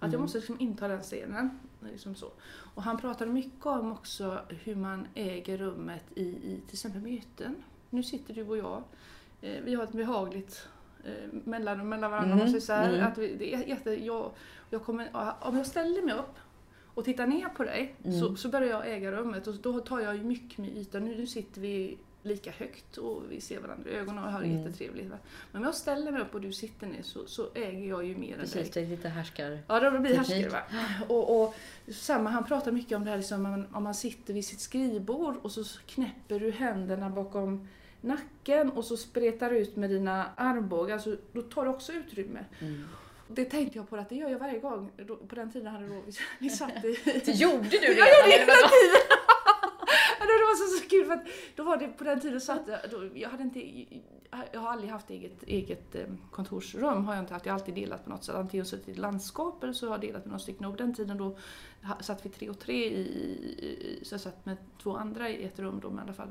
Att jag måste liksom inta den scenen. Liksom så. Och han pratade mycket om också hur man äger rummet i, i till exempel möten. Nu sitter du och jag. Vi har ett behagligt... mellan, mellan varandra mm, och så här, mm. att vi, det är jätte, jag, jag kommer, om jag ställer mig upp och tittar ner på dig mm. så, så börjar jag äga rummet och då tar jag mycket med yta. Nu sitter vi lika högt och vi ser varandra i ögonen och har det mm. jättetrevligt. Va? Men om jag ställer mig upp och du sitter ner så, så äger jag ju mer precis, än dig. Precis, det är lite härskar. Ja, då blir härskar, va? Och, och samma, han pratar mycket om det här liksom, om, man, om man sitter vid sitt skrivbord och så knäpper du händerna bakom nacken och så spretar ut med dina armbågar så då tar det också utrymme. Mm. Det tänkte jag på att det gör jag varje gång. På den tiden hade då vi, vi satt i... Gjorde du det? Ja, jag gjorde det hela tiden. Det var så, så kul för att då var var det på den tiden så att jag hade inte, jag har aldrig haft eget, eget kontorsrum, har jag inte haft. Jag har alltid delat på något sätt, antingen suttit i landskap eller så har jag delat med några stycken. Och den tiden då satt vi tre och tre i, så jag satt med två andra i ett rum då, men i alla fall.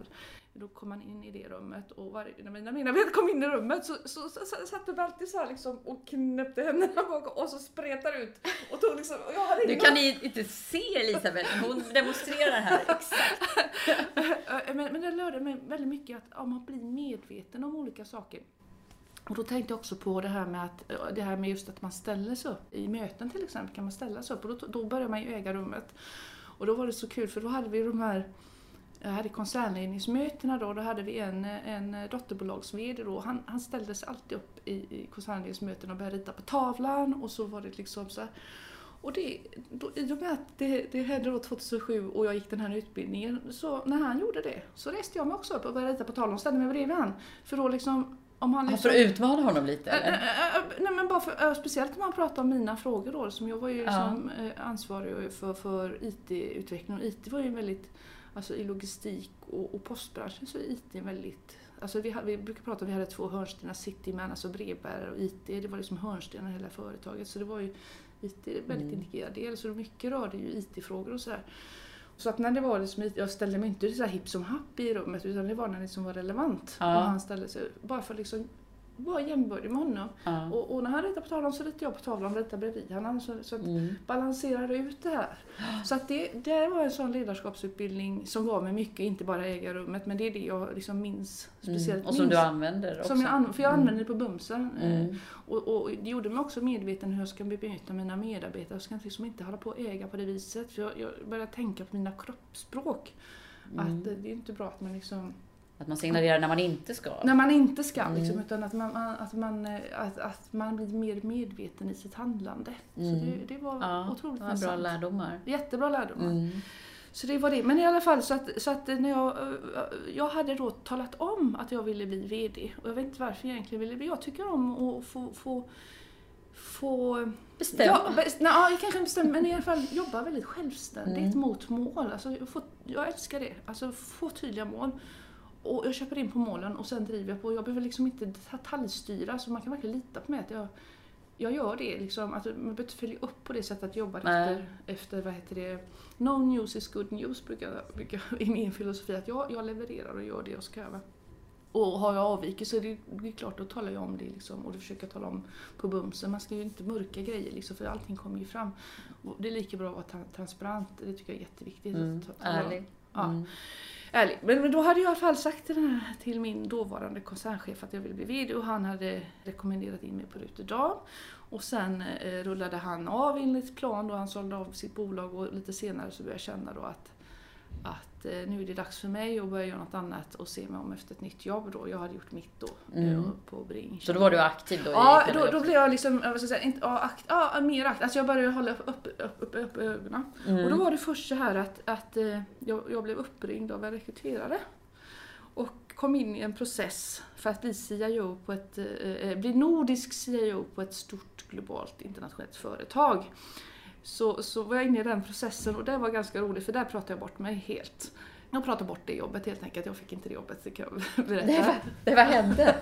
Då kom man in i det rummet och var, när mina, mina vänner kom in i rummet så, så, så, så satt de alltid så här liksom och knäppte händerna bak och så spretade ut och tog liksom, och jag hade. Du kan ni inte se Elisabeth, hon demonstrerar här exakt. men, men det lärde mig väldigt mycket att ja, man blir medveten om olika saker. Och då tänkte jag också på det här med att det här med just att man ställer sig upp i möten till exempel, kan man ställa sig upp och då, då börjar man ju äga rummet. Och då var det så kul för då hade vi de här här i koncernledningsmötena då, då hade vi en, en dotterbolags-vd då, han, han ställde sig alltid upp i, i koncernledningsmöten och började rita på tavlan och så var det liksom så här. Och det, då, i och med att det, det hände då tjugohundrasju och jag gick den här utbildningen, så när han gjorde det så reste jag mig också upp och började rita på tavlan och ställde mig bredvid han, för då liksom om han liksom, ja, för att utmana honom lite? Eller? Äh, äh, äh, nej men bara för, äh, speciellt när man pratar om mina frågor då, som jag var ju liksom, ja. äh, ansvarig för, för I T-utveckling och I T var ju väldigt, alltså i logistik och, och postbranschen så är I T väldigt, alltså vi, vi brukar prata om att vi hade två hörnstenar, cityman, alltså brevbärare och I T, det var liksom hörnstenar i hela företaget, så det var ju I T väldigt mm. integrerad del, så mycket rörde ju I T-frågor och så här. Så att när det var liksom, jag ställde mig inte så här hipp som happ i rummet, utan det var när det liksom var relevant, ja. Och han ställde sig, bara för liksom var jämnbördig med honom. Ja. Och, och när han ritar på tavlan så ritar jag på tavlan och ritar bredvid honom. Så, så att mm. balanserade ut det här. Så att det, det var en sån ledarskapsutbildning som var med mycket, inte bara ägarrummet. Men det är det jag liksom minns. Speciellt mm. Och som minns, du använder också. Som jag an, för jag använder mm. det på bumsen. Mm. Och, och det gjorde mig också medveten hur jag ska bemöta mina medarbetare. Jag ska liksom inte hålla på och äga på det viset. För jag, jag började tänka på mina kroppsspråk. Mm. Att det är inte bra att man liksom... Att man signalerar när man inte ska. När man inte ska, liksom, mm. utan att man, att, man, att, att man blir mer medveten i sitt handlande. Mm. Så det, det var ja, otroligt det var bra lärdomar. Jättebra lärdomar. Mm. Så det var det. Men i alla fall så att, så att när jag, jag hade då talat om att jag ville bli vd. Och jag vet inte varför jag egentligen ville bli. Jag tycker om att få... få få bestämma. Ja, best, na, jag kanske inte bestämmer, men i alla fall jobba väldigt självständigt mm. mot mål. Alltså, jag, får, jag älskar det. Alltså få tydliga mål. Och jag köper in på målen och sen driver jag på. Jag behöver liksom inte detaljstyra, så man kan verkligen lita på mig att jag, jag gör det. Liksom, att man behöver inte följa upp på det sättet att jobba efter, efter, vad heter det, no news is good news brukar, brukar i min filosofi. Att jag, jag levererar och gör det jag ska göra. Och har jag avvikit så är det, det är klart, då talar jag om det liksom, och det försöker jag tala om på bumsen. Man ska ju inte mörka grejer liksom, för allting kommer ju fram. Och det är lika bra att vara transparent, det tycker jag är jätteviktigt. Mm, ärlig. Ja. Mm. Ärligt. Men då hade jag i alla fall sagt till, den här, till min dåvarande koncernchef att jag ville bli vd, och han hade rekommenderat in mig på Ruter Dam. Och sen eh, rullade han av enligt plan då, han sålde av sitt bolag, och lite senare så började jag känna då att, att eh, nu är det dags för mig att börja göra något annat och se mig om efter ett nytt jobb då. Jag hade gjort mitt då mm. eh, på Bring. Så då var du aktiv då? Ja, då, då blev jag liksom, jag ska säga, inte, ja, akt, ja, mer aktiv. Alltså jag började hålla upp, upp, upp, upp, upp ögonen. Mm. Och då var det först så här att, att eh, jag, jag blev uppringd av en rekryterare. Och kom in i en process för att bli, C I O på ett, eh, bli nordisk C I O på ett stort globalt internationellt företag. Så, så var jag inne i den processen, och det var ganska roligt, för där pratade jag bort mig helt. Jag pratade bort det jobbet helt enkelt, jag fick inte det jobbet, det kan jag berätta. Det var, det var hände?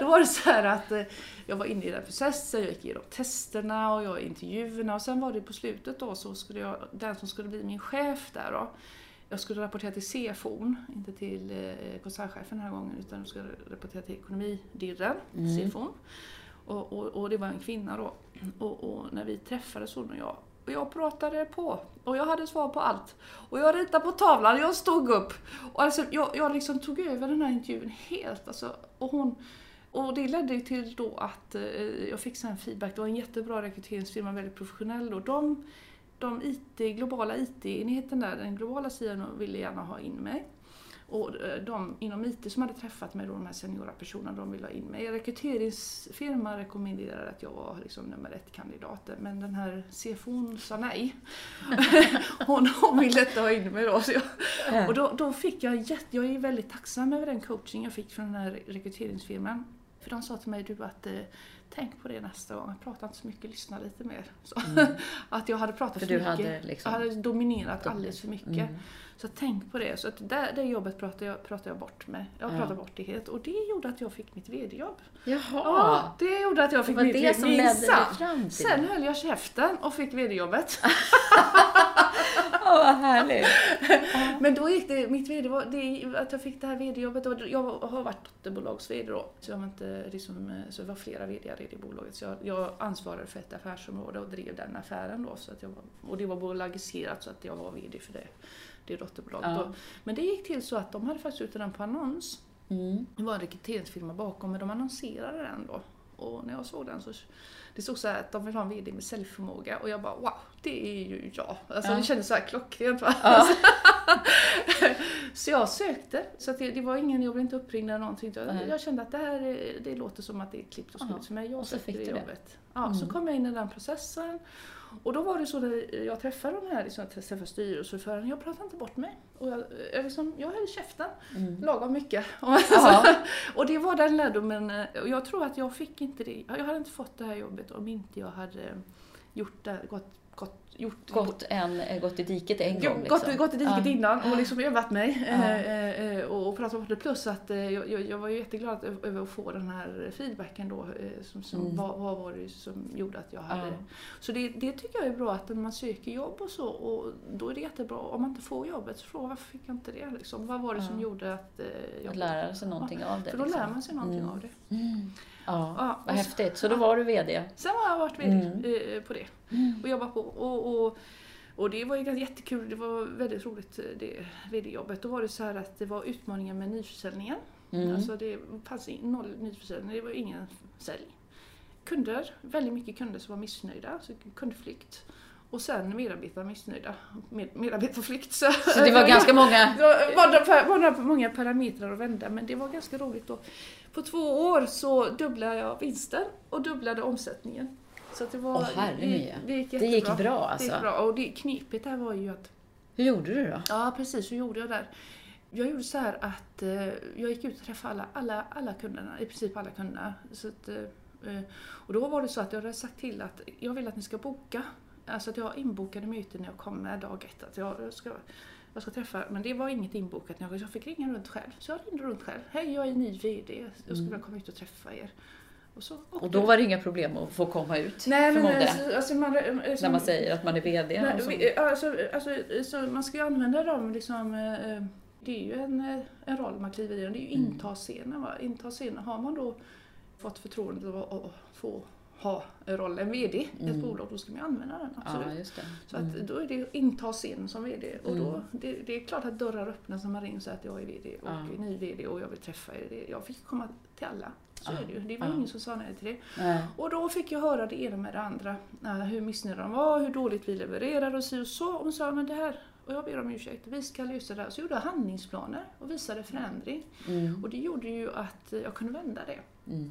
Då var det så här att jag var inne i den processen, jag gick igenom testerna och jag intervjuerna, och sen var det på slutet då så skulle jag, den som skulle bli min chef där då, jag skulle rapportera till C F O, inte till koncernchefen den här gången, utan jag skulle rapportera till ekonomidirren, mm. C F O. Och, och, och det var en kvinna då, och, och när vi träffades hon och jag, och jag pratade på. Och jag hade svar på allt. Och jag ritade på tavlan. Jag stod upp. Och alltså, jag, jag liksom tog över den här intervjun helt. Alltså, och, hon, och det ledde till då att eh, jag fick en feedback. Det var en jättebra rekryteringsfirma. Väldigt professionell. Och de, de I T, globala I T-enheten där. Den globala sidan ville gärna ha in mig. Och de inom I T som hade träffat mig då, de här seniora personerna, de ville ha in mig. Rekryteringsfirma rekommenderade att jag var liksom nummer ett kandidaten, men den här C F O sa nej. hon, hon ville inte ha in mig då. Så jag, och då, då fick jag, jätt, jag är väldigt tacksam över den coaching jag fick från den här rekryteringsfirman. För de sa till mig, du, att tänk på det nästa gång. Jag pratar inte så mycket, lyssna lite mer. Så, mm. att jag hade pratat för, för mycket. Hade liksom jag hade dominerat alldeles för mycket. Mm. Så tänk på det. Så att det, det jobbet pratade jag, pratade jag bort med. Jag pratade ja. bort det helt. Och det gjorde att jag fick mitt vd-jobb. Jaha. Ja, det gjorde att jag fick mitt vd-jobb. Sen höll jag käften och fick vd-jobbet. Vad härligt. Men då gick det, mitt vd var, det, att jag fick det här vd-jobbet. Och jag har varit dotterbolags-vd då. Så jag var, inte, liksom, så jag var flera vd-ar i det bolaget. Så jag, jag ansvarade för ett affärsområde och drev den affären då. Så att jag var, och det var bolagiserat så att jag var vd för det. Det dotterbolaget ja. då. Men det gick till så att de hade faktiskt ute den på annons. Mm. Det var en rekryteringsfirma bakom, men de annonserade den då. Och när jag såg den så det såg så här att de vill ha en vd med säljförmåga. Och jag bara, wow, det är ju jag. Alltså ja. det kändes så här klockrent va? Ja. Så jag sökte. Så att det, det var ingen, jag blev inte uppringd eller någonting. Jag, jag kände att det här, det låter som att det är klippt och skrivet för mig. Jag och så fick det jobbet. Ja, mm. Så kom jag in i den processen. Och då var det så när jag träffade de här, liksom, jag träffade styrelseordföranden, jag pratade inte bort mig. Och jag, jag, liksom, jag höll käften, mm. lagom mycket. Och det var den lärdomen, och jag tror att jag fick inte det, jag hade inte fått det här jobbet om inte jag hade gjort det, gått, gått, gjort, gått, en, gått i diket en gång. Liksom. Gått, gått i diket uh. innan och liksom övat mig uh. eh, eh, och, och pratat bort det. Plus att eh, jag, jag var ju jätteglad över att få den här feedbacken då. Eh, som, som, mm. vad, vad var det som gjorde att jag hade... Uh. Så det, det tycker jag är bra att när man söker jobb och så. Och då är det jättebra om man inte får jobbet. Så fråga, varför fick jag inte det? Liksom? Vad var det som uh. gjorde att... Eh, jag att lära sig någonting ja, av det. För då liksom. lär man sig någonting mm. av det. Mm. Ja, ja, vad häftigt. Så då var du vd? Sen har jag varit vd mm. på det. Mm. Och jobbat på. Och, och, och det var ju jättekul. Det var väldigt roligt det vd-jobbet. Då var det så här att det var utmaningen med nyförsäljningen. Mm. Alltså det fanns noll nyförsäljning. Det var ingen sälj. Kunder, väldigt mycket kunder som var missnöjda. Så kundflykt. Och sen medarbetare missnöjda. Med, medarbetarflykt. Så, så det var ganska många... Var, var, var många parametrar att vända. Men det var ganska roligt då. På två år så dubblade jag vinsten och dubblade omsättningen. Så att det var... Åh, det, det gick jättebra. Det gick bra alltså. Det gick bra. Och det knepigt där var ju att... Hur gjorde du då? Ja, precis. Hur gjorde jag där? Jag gjorde så här att eh, jag gick ut och träffade alla, alla, alla kunderna. I princip alla kunderna. Så att, eh, och då var det så att jag hade sagt till att jag vill att ni ska boka. Alltså att jag inbokade möten när jag kommer dag ett. Att jag ska, jag ska träffa, men det var inget inbokat. När jag, jag fick ringa runt själv. Så jag ringde runt själv. Hej, jag är ny vd. Jag skulle vilja komma ut och träffa er. Och, så, och, och då var det inga problem att få komma ut? Nej, men alltså, alltså man, som, när man säger att man är vd. Nej, vi, alltså, alltså, så man ska ju använda dem liksom... Eh, det är ju en, en roll man kliver i. Det är ju mm. inta scenen, va? Inta scenen. Har man då fått förtroendet att få... ha rollen vd i mm. ett bolag, då ska man använda den, absolut. Ja, just det. Mm. Så att då är det inta scenen som vd och då, det, det är klart att dörrar öppnas när man ringer så att jag är vd och ja. ny vd och jag vill träffa er. Jag fick komma till alla, så ja. är det ju. Det var ja. ingen som sa nej till det. Nej. Och då fick jag höra det ena med det andra, hur missnöjda de var, hur dåligt vi levererade och så och så. Och sa, men det här, och jag ber om ursäkt, vi ska lösa det här. Så gjorde jag handlingsplaner och visade förändring mm. och det gjorde ju att jag kunde vända det. Mm.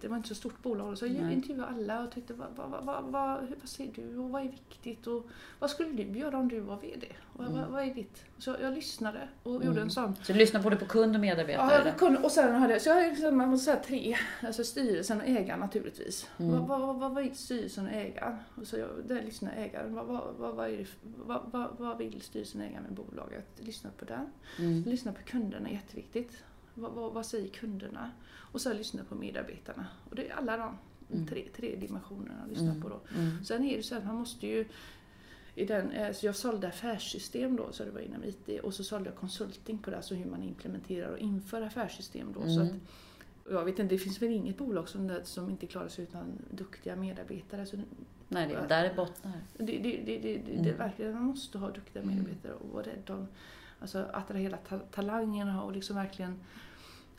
Det var inte så stort bolag, så jag intervjuade alla och tänkte vad, vad, vad, vad, vad, vad ser du och vad är viktigt och vad skulle du göra om du var vd och mm. vad, vad är ditt? Så jag lyssnade och mm. gjorde en sån. Så du lyssnade både på kund och medarbetare? Ja, kund och sen hade jag, så jag, man måste säga tre, alltså styrelsen och ägaren naturligtvis. Mm. Vad, vad, vad, vad, vad är styrelsen och ägaren? Och så jag, där lyssnade ägaren, vad, vad, vad, vad, är det, vad, vad, vad vill styrelsen och ägaren med bolaget? Lyssna på den, mm. lyssna på kunderna är jätteviktigt. Vad, vad, vad säger kunderna? Och så lyssnar på medarbetarna. Och det är alla de tre, tre dimensionerna att lyssna mm. på då. Mm. Sen är det så att man måste ju... I den, så jag sålde affärssystem då, så det var inom I T. Och så sålde jag consulting på det, alltså hur man implementerar och inför affärssystem då. Mm. Så att, jag vet inte, det finns väl inget bolag som, som inte klarar sig utan duktiga medarbetare. Så, nej, det är där det bottnar. Det, det, det, det, det, mm. det är verkligen, man måste ha duktiga medarbetare och vara rädd om... Alltså attrahera ta- talangerna och liksom verkligen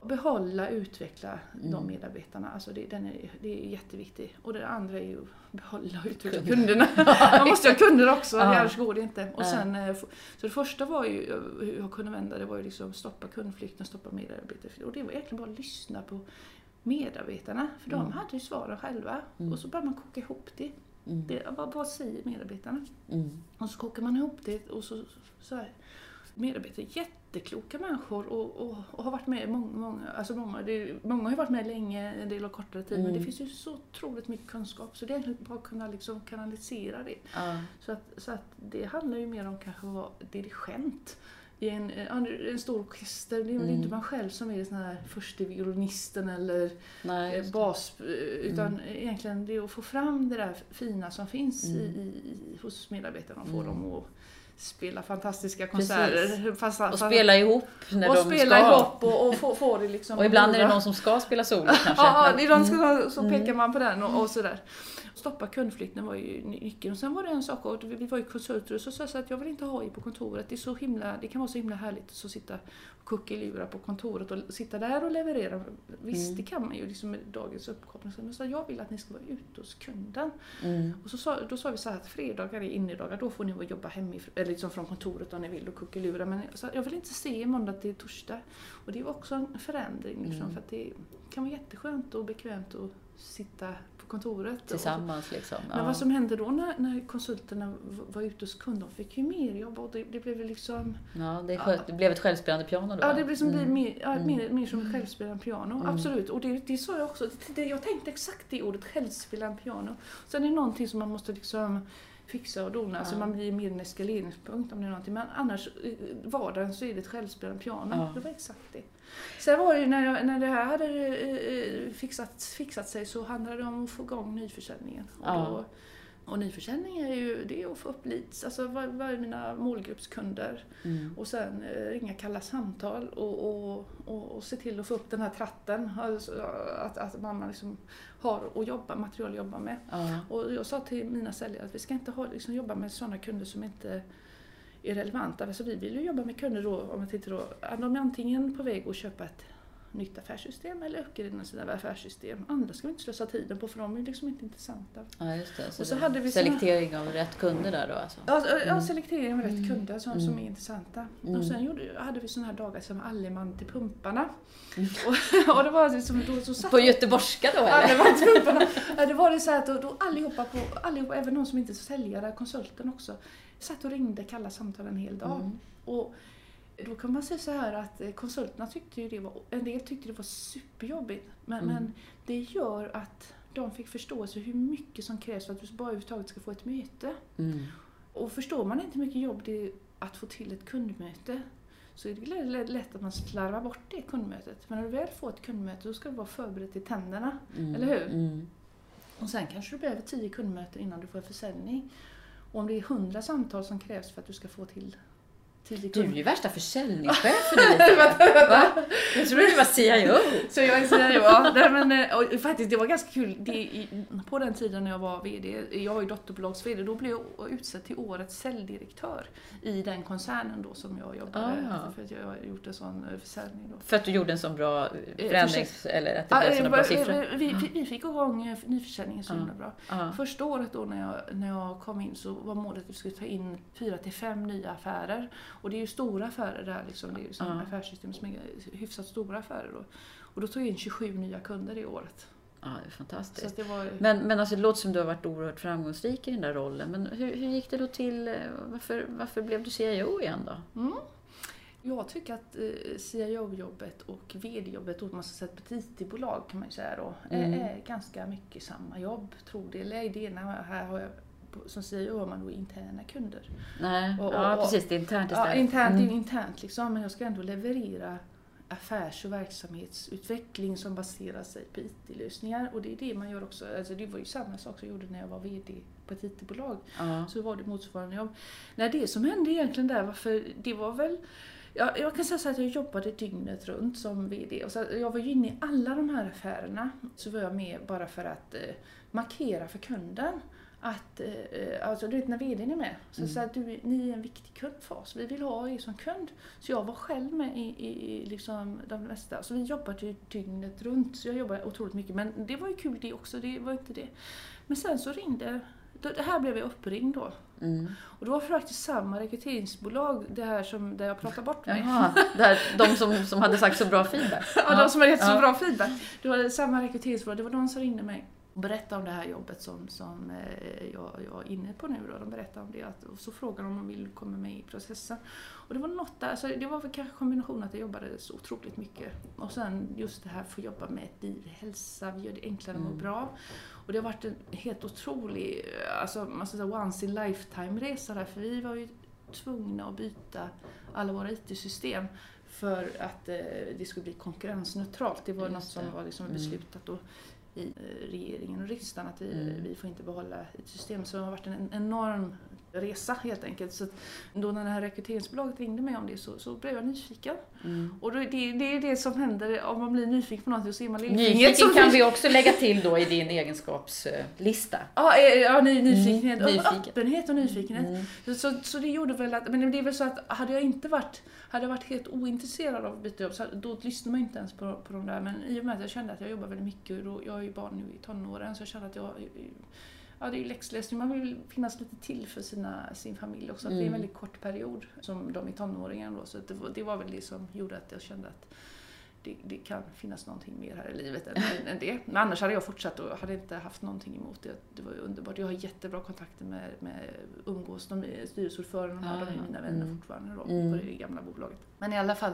behålla och utveckla mm. de medarbetarna. Alltså det, den är, det är jätteviktigt. Och det andra är ju behålla och utveckla kunderna. Man måste ha kunder också, ja. Annars går det inte. Och sen, så det första var ju, hur jag kunde vända det var ju liksom stoppa kundflykten, stoppa medarbetare. Och det var egentligen bara att lyssna på medarbetarna. För mm. de hade ju svaren själva. Mm. Och så bara man koka ihop det. Mm. det vad, vad säger medarbetarna? Mm. Och så kokar man ihop det och så, så här. Medarbetare, jättekloka människor och, och, och har varit med många, många, alltså många, det, många har varit med länge, en del av kortare tid, mm. men det finns ju så otroligt mycket kunskap så det är bara att kunna liksom kanalisera det. Mm. Så, att, så att det handlar ju mer om kanske att vara dirigent i en, en stor orkester, det är väl mm. inte man själv som är sån här förste violinisten eller nej, bas, utan mm. egentligen det är att få fram det där fina som finns mm. i, i, hos medarbetarna och få mm. dem att spela fantastiska konserter fast, och spela ihop när och de spela ska ihop och, och få, få det liksom och ibland är det någon som ska spela solo kanske. Ja, det är de ska, så pekar mm. man på den och, och sådär. Stoppa kundflykten var ju nyckeln. Och sen var det en sak att vi var ju konsulter och så sa att jag vill inte ha er på kontoret. Det är så himla, det kan vara så himla härligt att sitta och kuckelura på kontoret och sitta där och leverera. Visst, mm. det kan man ju liksom med dagens uppkoppling. Men så jag vill att ni ska vara ute hos kunden. Mm. Och så sa, då sa vi så här att fredagar är innedagar, då får ni vara jobba hemifrån eller liksom från kontoret om ni vill och kuckelura. Men så jag vill inte se måndag till torsdag. Och det är också en förändring liksom, mm. för att det kan vara jätteskönt och bekvämt att sitta kontoret. Tillsammans och, liksom. Men ja. Vad som hände då när, när konsulterna var ute hos kunden fick ju mer jobb och det, det blev liksom... Ja, det, själv, det blev ett självspelande piano då. Ja, det blev som mm. mer, ja, mer, mer som ett självspelande piano. Mm. Absolut. Och det, det sa jag också. Det, det, jag tänkte exakt det ordet, självspelande piano. Sen är det någonting som man måste liksom fixa och dona. Ja. Så man blir mer en eskaleringspunkt om det är någonting. Men annars, vardagen så är det ett självspelande piano. Ja. Det var exakt det. Sen var det ju när, jag, när det här hade eh, fixat, fixat sig så handlade det om att få igång nyförsäljningen. Ja. Och, då, och nyförsäljning är ju det är att få upp leads. Alltså vad, vad är mina målgruppskunder? Mm. Och sen eh, ringa kalla samtal och, och, och, och se till att få upp den här tratten. Alltså, att, att man liksom har och jobba, material att jobba med. Ja. Och jag sa till mina säljare att vi ska inte ha, liksom, jobba med sådana kunder som inte... är relevanta. Alltså vi vill ju jobba med kunder då, om man tittar då, de är antingen på väg att köpa ett nytt affärssystem eller uppgradera sina affärssystem. Andra ska vi inte slösa tiden på, för de är liksom inte intressanta. Ja, just det. Så och så hade vi selektering såna... av rätt kunder där då alltså. Ja, ja mm. selektering av rätt kunder som, mm. som är intressanta. Mm. Och sen gjorde, hade vi såna här dagar som Alleman till pumparna. Mm. Och, och det var liksom då så satt... På göteborgska då eller? Alleman till pumparna. Ja, det var det så här att då, då allihopa, på, allihopa, även de som inte är säljare, konsulten också, satt och ringde kalla samtal en hel dag. Mm. Och då kan man säga så här att konsulterna tyckte ju det var, en del tyckte det var superjobbigt, men, mm. men det gör att de fick förståelse hur mycket som krävs för att du bara överhuvudtaget ska få ett möte. Mm. Och förstår man inte hur mycket jobb det är att få till ett kundmöte, så är det lätt att man slarvar bort det kundmötet. Men när du väl får ett kundmöte så ska du vara förberedd i tänderna, mm. eller hur? Mm. Och sen kanske du behöver tio kundmöten innan du får försäljning. Och om det är hundra samtal som krävs för att du ska få till... Du är ju värsta försäljningschef för dig. Va? Jag tror det var C I O. Så jag är C I O. Ja. Nej, men, och, faktiskt, det var ganska kul. Det, i, på den tiden när jag var vd, jag var ju dotterbolags-vd, då blev jag utsedd till årets säljdirektör i den koncernen då som jag jobbade. Ah. För att jag har gjort en sån försäljning då. För att du gjorde en sån bra förändring? Eh, eller att det blev ah, såna eh, bra siffror? Vi, vi, vi fick igång nyförsäljningen så ah. himla bra. Ah. Första året då när jag, när jag kom in så var målet att vi skulle ta in fyra till fem nya affärer. Och det är ju stora affärer där liksom, det är ju sådana uh. affärssystem som är hyfsat stora affärer då. Och då tog jag in tjugosju nya kunder i året. Ja, det är fantastiskt. Så att det var... Men, men alltså det låter som du har varit oerhört framgångsrik i den där rollen. Men hur, hur gick det då till, varför, varför blev du C I O igen då? Mm. Jag tycker att C I O-jobbet och V D-jobbet, och man ska säga på I T-bolag kan man ju säga då, mm. är, är ganska mycket samma jobb, tror det. Eller det ena här har jag... som C I O har man då interna kunder. Nej, och, och, ja precis, det är internt istället. Ja, internt, mm. internt liksom, men jag ska ändå leverera affärs- och verksamhetsutveckling som baserar sig på I T-lösningar. Och det är det man gör också, alltså det var ju samma sak som jag gjorde när jag var vd på ett I T-bolag. Uh-huh. Så var det motsvarande jobb. Nej, det som hände egentligen där, varför det var väl... Jag, jag kan säga så att jag jobbade dygnet runt som vd. Och så jag var ju inne i alla de här affärerna, så var jag med bara för att eh, markera för kunden. Att, alltså du vet när vdn är med så, mm. så att du, ni är en viktig kund för oss, vi vill ha er som kund. Så jag var själv med i, i, i liksom de mesta, så vi jobbade ju dygnet runt, så jag jobbade otroligt mycket, men det var ju kul det också, det var inte det. Men sen så ringde, det här blev jag uppringd då. Mm. Och det var faktiskt samma rekryteringsbolag, det här som, där jag pratade bort mig. Jaha, det här, de som, som hade sagt så bra feedback. Ja, ja, de som hade gett så ja. bra feedback. Det var samma rekryteringsbolag, det var de som ringde mig. Berätta om det här jobbet som, som jag, jag är inne på nu då. De berättade om det att, och så frågade de om de vill komma med i processen. Och det var något där, så det var väl kanske kombination att jag jobbade så otroligt mycket. Och sen just det här för att jobba med ett liv, hälsa, vi gör det enklare och mm. bra. Och det har varit en helt otrolig, alltså man ska säga once in lifetime resa där. För vi var ju tvungna att byta alla våra I T-system för att eh, det skulle bli konkurrensneutralt. Det var just något som det var liksom beslutat då. I regeringen och riksdagen att vi, mm. vi får inte behålla ett system. Så det har varit en enorm resa helt enkelt. Så då när det här rekryteringsbolaget ringde mig om det så, så blev jag nyfiken. Mm. Och då, det, det är det som händer om man blir nyfiken på något, så är man lillfingret. Nyfiken kan vi också lägga till då i din egenskapslista. Ja, ja ny, nyfikenhet. Mm. Nyfiken. Öppenhet och nyfikenhet. Mm. Så, så, så det gjorde väl att, men det är väl så att hade jag inte varit, hade jag varit helt ointresserad av att byta jobb, så då lyssnade man inte ens på, på de där. Men i och med att jag kände att jag jobbar väldigt mycket och då, jag är ju barn nu i tonåren, så jag kände att jag... Ja, det är ju läxläsning. Man vill finnas lite till för sina, sin familj också. Mm. Det är en väldigt kort period som de är tonåringar då. Så det, det var väl det som gjorde att jag kände att det, det kan finnas någonting mer här i livet än, än det. Men annars hade jag fortsatt och hade inte haft någonting emot det. Det var ju underbart. Jag har jättebra kontakter med, med umgås. De är styrelseordförande och ah, de är mina vänner mm. fortfarande då, mm. på det gamla bolaget. Men i alla fall...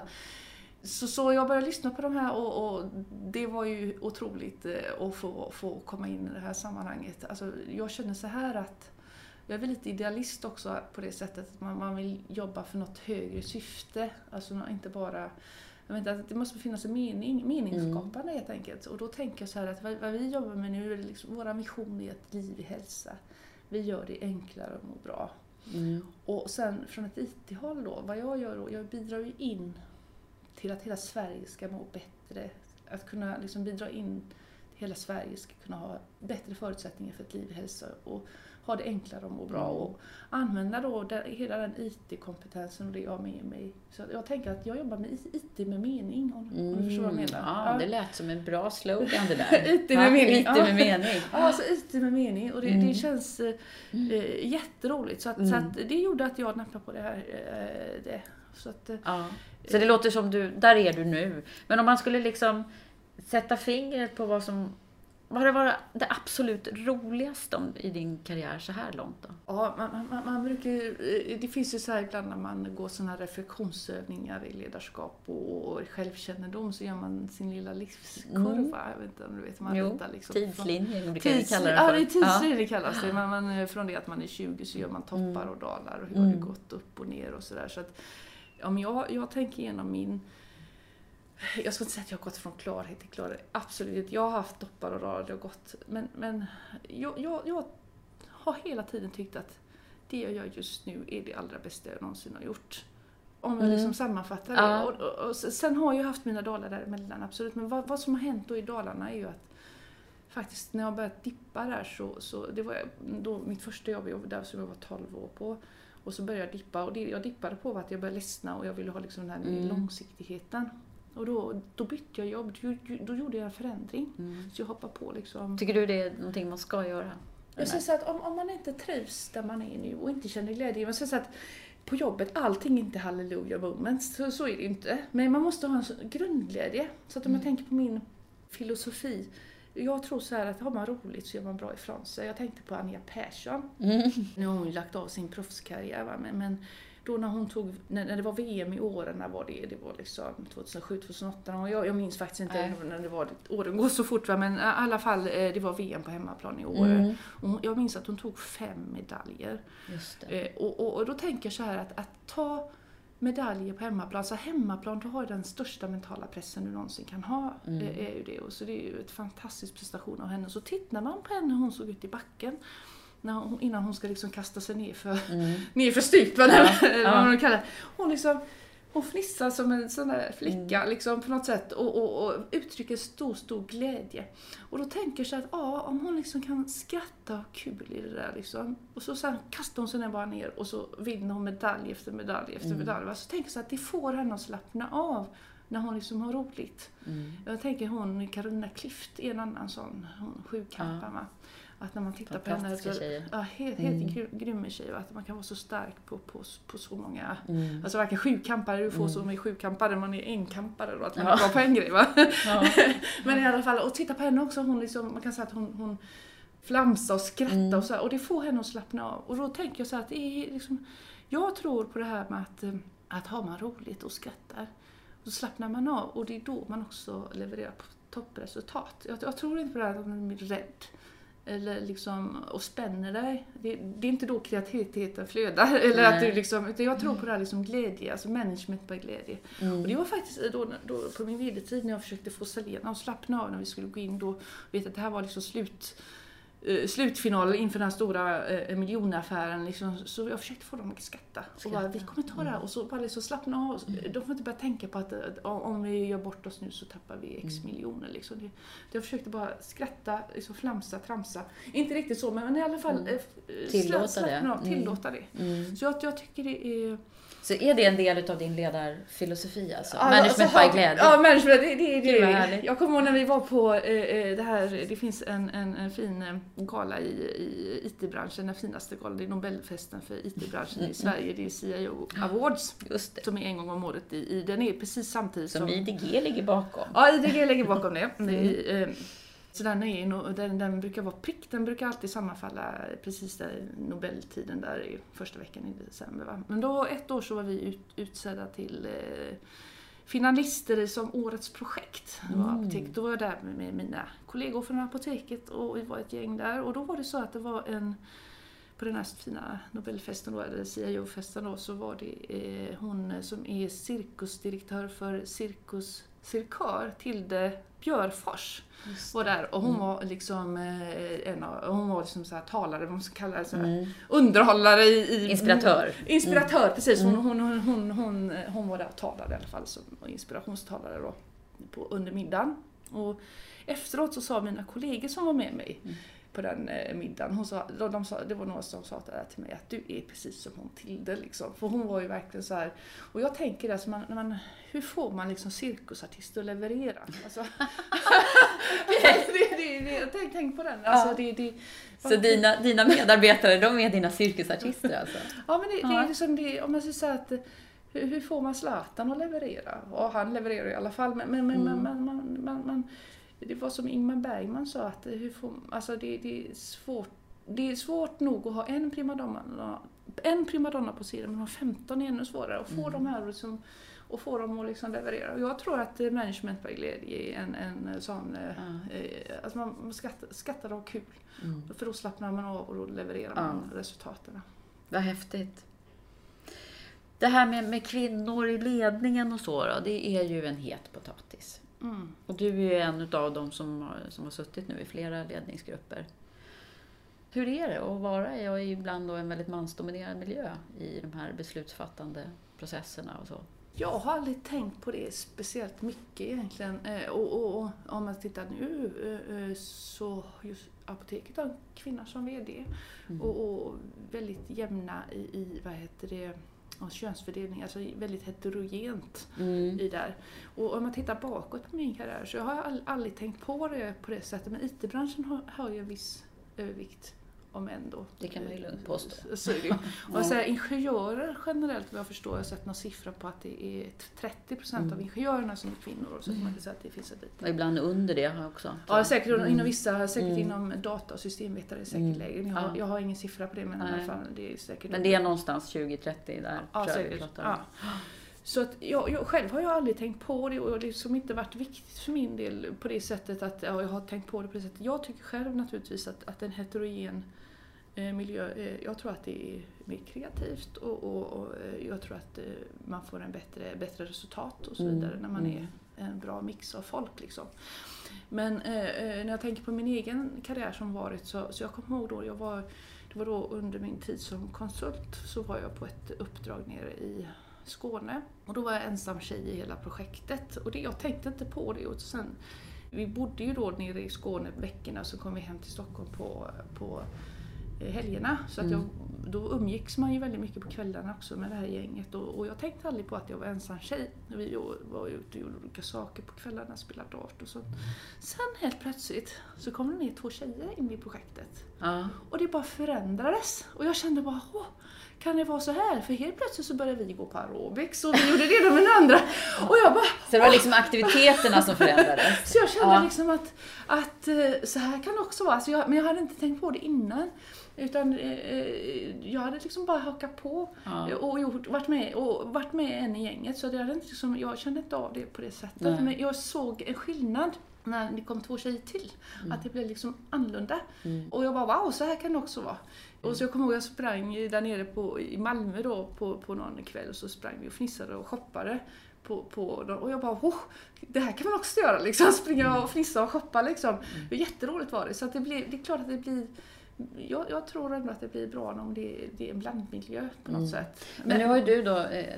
Så, så jag började lyssna på de här och, och det var ju otroligt att få, få komma in i det här sammanhanget. Alltså, jag känner så här att jag är lite idealist också på det sättet att man, man vill jobba för något högre syfte. Alltså inte bara, jag vet inte, det måste finnas en mening, meningsskapande helt enkelt. Och då tänker jag så här att vad, vad vi jobbar med nu är liksom, våra mission är ett liv i hälsa. Vi gör det enklare och må bra. Mm. Och sen från ett I T-håll då, vad jag gör då, jag bidrar ju in till att hela Sverige ska må bättre. Att kunna liksom bidra in hela Sverige ska kunna ha bättre förutsättningar för ett liv i hälsa och ha det enklare och må bra och använda då den, hela den I T-kompetensen och det jag har med mig. Så jag tänker att jag jobbar med I T med mening, om, mm. om du förstår vad jag menar. Ja, ja, det lät som en bra slogan det där. I T med ja, mening. Ja. I T med mening. Ja, så I T med mening och det, mm. det känns eh, jätteroligt. Så, att, mm. så att det gjorde att jag nappade på det här. Eh, det. Så, att, ja. Så det låter som du, där är du nu. Men om man skulle liksom sätta fingret på vad som, vad har varit det absolut roligaste om, i din karriär så här långt då? Ja, man, man, man brukar, det finns ju så här ibland när man går sådana här reflektionsövningar i ledarskap och, och självkännedom så gör man sin lilla livskurva. Mm. Jag vet inte om du vet. Man jo, ritar liksom tidslinjen. Det tids, kallar det för. Ja, det är tidslinjen det kallas det. Man, man, från det att man är tjugo så gör man toppar mm. och dalar och hur mm. har det gått upp och ner och sådär. Så att om jag, jag tänker igenom min... Jag ska inte säga att jag har gått från klarhet till klarhet. Absolut, jag har haft toppar och dalar och gått. Men, men jag, jag, jag har hela tiden tyckt att det jag gör just nu är det allra bästa jag någonsin har gjort. Om jag mm. liksom sammanfattar det. Ja. Och, och, och sen har jag haft mina dalar däremellan, absolut. Men vad, vad som har hänt då i dalarna är ju att faktiskt när jag började dippa där så, så det var då mitt första jobb där som jag var tolv år på. Och så började jag dippa och det jag dippade på var att jag började ledsna och jag ville ha liksom den här mm. långsiktigheten. Och då, då bytte jag jobb, då gjorde jag en förändring. Mm. Så jag hoppade på liksom. Tycker du det är någonting man ska göra? Jag skulle säga att om, om man inte trivs där man är nu och inte känner glädje. Jag skulle säga att på jobbet, allting är inte hallelujah moments, så, så är det inte. Men man måste ha en grundglädje. Så att om mm. jag tänker på min filosofi. Jag tror så här att har man roligt så gör man bra ifrån sig. Jag tänkte på Anja Persson. Mm. Nu har hon ju lagt av sin proffskarriär va? Men... men då när hon tog, när det var V M i åren, när var det, det var liksom tjugohundrasju tjugohundraåtta och jag, jag minns faktiskt inte äh. när det var, åren går så fort va? Men i alla fall, det var V M på hemmaplan i år. Mm. Och jag minns att hon tog fem medaljer. Just det. Och, och, och då tänker jag så här att, att ta medaljer på hemmaplan, så hemmaplan då har den största mentala pressen du någonsin kan ha, mm. det är ju det. Och så det är ju ett fantastisk prestation av henne. Så tittar man på henne, hon såg ut i backen. När hon, innan hon ska liksom kasta sig ner för, mm. ner för styrt, vad, det, ja, vad man ja. kallar det. Hon, liksom, hon fnissar som en sån där flicka mm. liksom, på något sätt och, och, och uttrycker stor, stor glädje. Och då tänker jag så att ja, om hon liksom kan skratta och kul i det där liksom. Och så, så här, kastar hon sig ner bara ner och så vinner hon medalj efter medalj efter mm. medalj. Så tänker jag så att det får henne att slappna av när hon liksom har roligt. Mm. Jag tänker hon, Carolina Klüft är en annan sån, hon sjukkampan ja. Att när man tittar på henne så ja, helt, helt mm. grymmer tjej, att man kan vara så stark på, på, på så många mm. alltså varken sjukampare, du får mm. så många sjukampare, man är enkampare då, att man ja. är bra på en grej va? Ja. Men i alla fall, och titta på henne också, hon liksom, man kan säga att hon, hon flamsar och skrattar mm. och så här, och det får henne att slappna av. Och då tänker jag så här att det är liksom, jag tror på det här med att, att har man roligt och skrattar så slappnar man av, och det är då man också levererar på toppresultat. Jag, jag tror inte på det här att man blir rädd eller liksom, och spänner dig. Det, det är inte då kreativiteten flödar. Eller att du liksom, utan jag tror på det här liksom glädje, alltså management på glädje. Mm. Och det var faktiskt då, då på min vd-tid när jag försökte få Selena och slappna av när vi skulle gå in. Då vet jag att det här var liksom slut, eh, slutfinalen inför den här stora eh, miljonaffären. Liksom, så jag försökte få dem att skatta. Och bara, vi kommer ta det här. Och så bara liksom slappna av. Mm. De får inte börja tänka på att, att om vi gör bort oss nu så tappar vi x miljoner. Liksom. Det, jag försökte bara skratta, liksom, flamsa, tramsa. Inte riktigt så, men i alla fall mm. eh, tillåta, slappna av, tillåta mm. det. Mm. Så jag, jag tycker det är... Så är det en del av din ledarfilosofi alltså? Ja, management alltså, by glädje? Ja, management, det, det, det, det. Jag kommer ihåg när vi var på eh, det här, det finns en, en, en fin gala i, i I T-branschen, den finaste galan, det är Nobelfesten för I T-branschen mm. i Sverige, det är C I O Awards, just det. Som är en gång om året, i, i, den är precis samtidigt som... Som I T G ligger bakom. Ja, I T G ligger bakom det. Mm. I, eh, så den, är, den, den brukar vara prick, den brukar alltid sammanfalla precis där Nobeltiden där i första veckan i december. Va? Men då ett år så var vi ut, utsedda till eh, finalister som årets projekt. Det var apotek. Då var jag där med, med mina kollegor från apoteket och vi var ett gäng där. Och då var det så att det var en, på den här fina Nobelfesten då, eller C I O-festen då, så var det eh, hon som är cirkusdirektör för Cirkus Cirkör, Tilde Björfors var där, och hon mm. var liksom eh, en av, hon var liksom så här talare, vad man ska kalla det, så här, mm. underhållare i, i inspiratör. Inspiratör mm. precis, hon, hon, hon, hon, hon, hon var där och talade i alla fall som inspirationstalare då på under middagen. Och efteråt så sa mina kollegor som var med mig mm. på den eh, middagen, hon sa, de, de sa, det var några som sa där till mig att du är precis som hon Tilde liksom, för hon var ju verkligen så här. Och jag tänker alltså, man, man, hur får man liksom cirkusartister att leverera? Alltså, det, det, det, det, tänk, tänk på den. Alltså, ja. det, det, så man, dina, dina medarbetare, de är dina cirkusartister alltså? Ja, men det, ja. det är liksom det, om man säger så här att hur får man Zlatan att leverera? Och han levererar i alla fall. Men, men, mm. men man, man, man, man, det var som Ingmar Bergman sa. Att hur får, alltså det, det, är svårt, det är svårt nog att ha en primadonna, en primadonna på sidan. Men ha femton är ännu svårare. Och få mm. de här som, och få dem att liksom leverera. Och jag tror att managementvägledning är en, en sån... Mm. Eh, alltså man skattar, skattar och kul. Mm. För då slappnar man av och då levererar mm. man resultaten. Vad häftigt. Det här med, med kvinnor i ledningen och så då, det är ju en het potatis. Mm. Och du är ju en av dem som har, som har suttit nu i flera ledningsgrupper. Hur är det att vara i ibland då en väldigt mansdominerad miljö i de här beslutsfattande processerna och så? Jag har aldrig tänkt på det speciellt mycket egentligen. Och, och, och om man tittar nu så just apoteket har en kvinna som vd. Mm. Och, och väldigt jämna i, i vad heter det... och könsfördelning, alltså väldigt heterogent mm. i där. Och om man tittar bakåt på min karriär så har jag all, aldrig tänkt på det på det sättet. Men I T-branschen har, har ju en viss övervikt om ändå. Det kan man ju lugnt påstå. Så är det. Och så här, ingenjörer generellt, vad jag förstår, jag har sett någon siffra på att det är trettio procent mm. av ingenjörerna som är kvinnor. Och så mm. man kan säga att det finns ett litet. Och ibland under det har jag också. Ja, säkert mm. inom vissa, säkert mm. inom data och systemvetare är säkert mm. lägre. Jag, ja. jag har ingen siffra på det, men i alla fall det är säkert. Men det är någonstans tjugo trettio där. Ja, tror jag säkert. Ja. Så att jag, jag själv har jag aldrig tänkt på det, och det har liksom inte varit viktigt för min del på det sättet att ja, jag har tänkt på det på det sättet. Jag tycker själv naturligtvis att, att en heterogen eh, miljö, eh, jag tror att det är mer kreativt och, och, och jag tror att eh, man får en bättre, bättre resultat och så vidare mm. när man är en bra mix av folk liksom. Men eh, när jag tänker på min egen karriär som varit så, så jag kommer ihåg då jag var, det var då under min tid som konsult så var jag på ett uppdrag nere i Skåne. Och då var jag ensam tjej i hela projektet. Och det, jag tänkte inte på det. Och sen, vi bodde ju då nere i Skåne veckorna. Så kom vi hem till Stockholm på, på helgerna. Så att jag, då umgicks man ju väldigt mycket på kvällarna också med det här gänget. Och, och jag tänkte aldrig på att jag var ensam tjej. Vi var ute och gjorde olika saker på kvällarna. Spelade dart och sånt. Sen helt plötsligt så kom det ner två tjejer in i projektet. Ja. Och det bara förändrades. Och jag kände bara... Åh, kan det vara så här? För helt plötsligt så började vi gå på aerobics och vi gjorde det med den andra. Och jag bara, så det var liksom aktiviteterna som förändrades. Så jag kände ja. liksom att, att så här kan det också vara. Alltså jag, men jag hade inte tänkt på det innan. Utan eh, jag hade liksom bara hakat på ja. och, gjort, varit med, och varit med en i gänget. Så det hade inte liksom, jag kände inte av det på det sättet. Nej. Men jag såg en skillnad när det kom två tjejer till. Mm. Att det blev liksom annorlunda. Mm. Och jag bara, wow, så här kan det också vara. Mm. Och så jag kommer ihåg jag sprang där nere på, i Malmö då på, på någon kväll. Och så sprang vi och fnissade och shoppade. På, på, och jag bara, oh, det här kan man också göra. Liksom. Springa och fnissa och shoppa liksom. Mm. Jätteroligt var det. Så att det, blev, det är klart att det blir... Jag, jag tror ändå att det blir bra om det, det är en blandmiljö på något mm. sätt. Men, men nu har ju du då... Eh,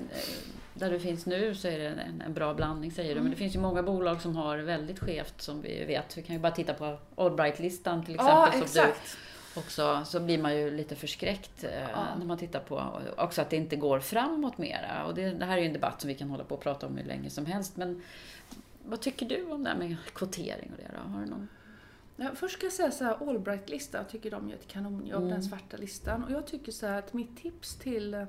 där du finns nu så är det en, en bra blandning säger du. Men det finns ju många bolag som har väldigt skevt som vi vet. Vi kan ju bara titta på Allbright-listan till exempel. Ja, exakt. Du också, så blir man ju lite förskräckt eh, ja. när man tittar på också att det inte går framåt mera. Och det, det här är ju en debatt som vi kan hålla på och prata om hur länge som helst. Men vad tycker du om det här med kvotering och det då? Har du någon? Ja, först ska jag säga så här, Allbright-listan tycker de gör ett kanonjobb, mm. den svarta listan. Och jag tycker så här att mitt tips till...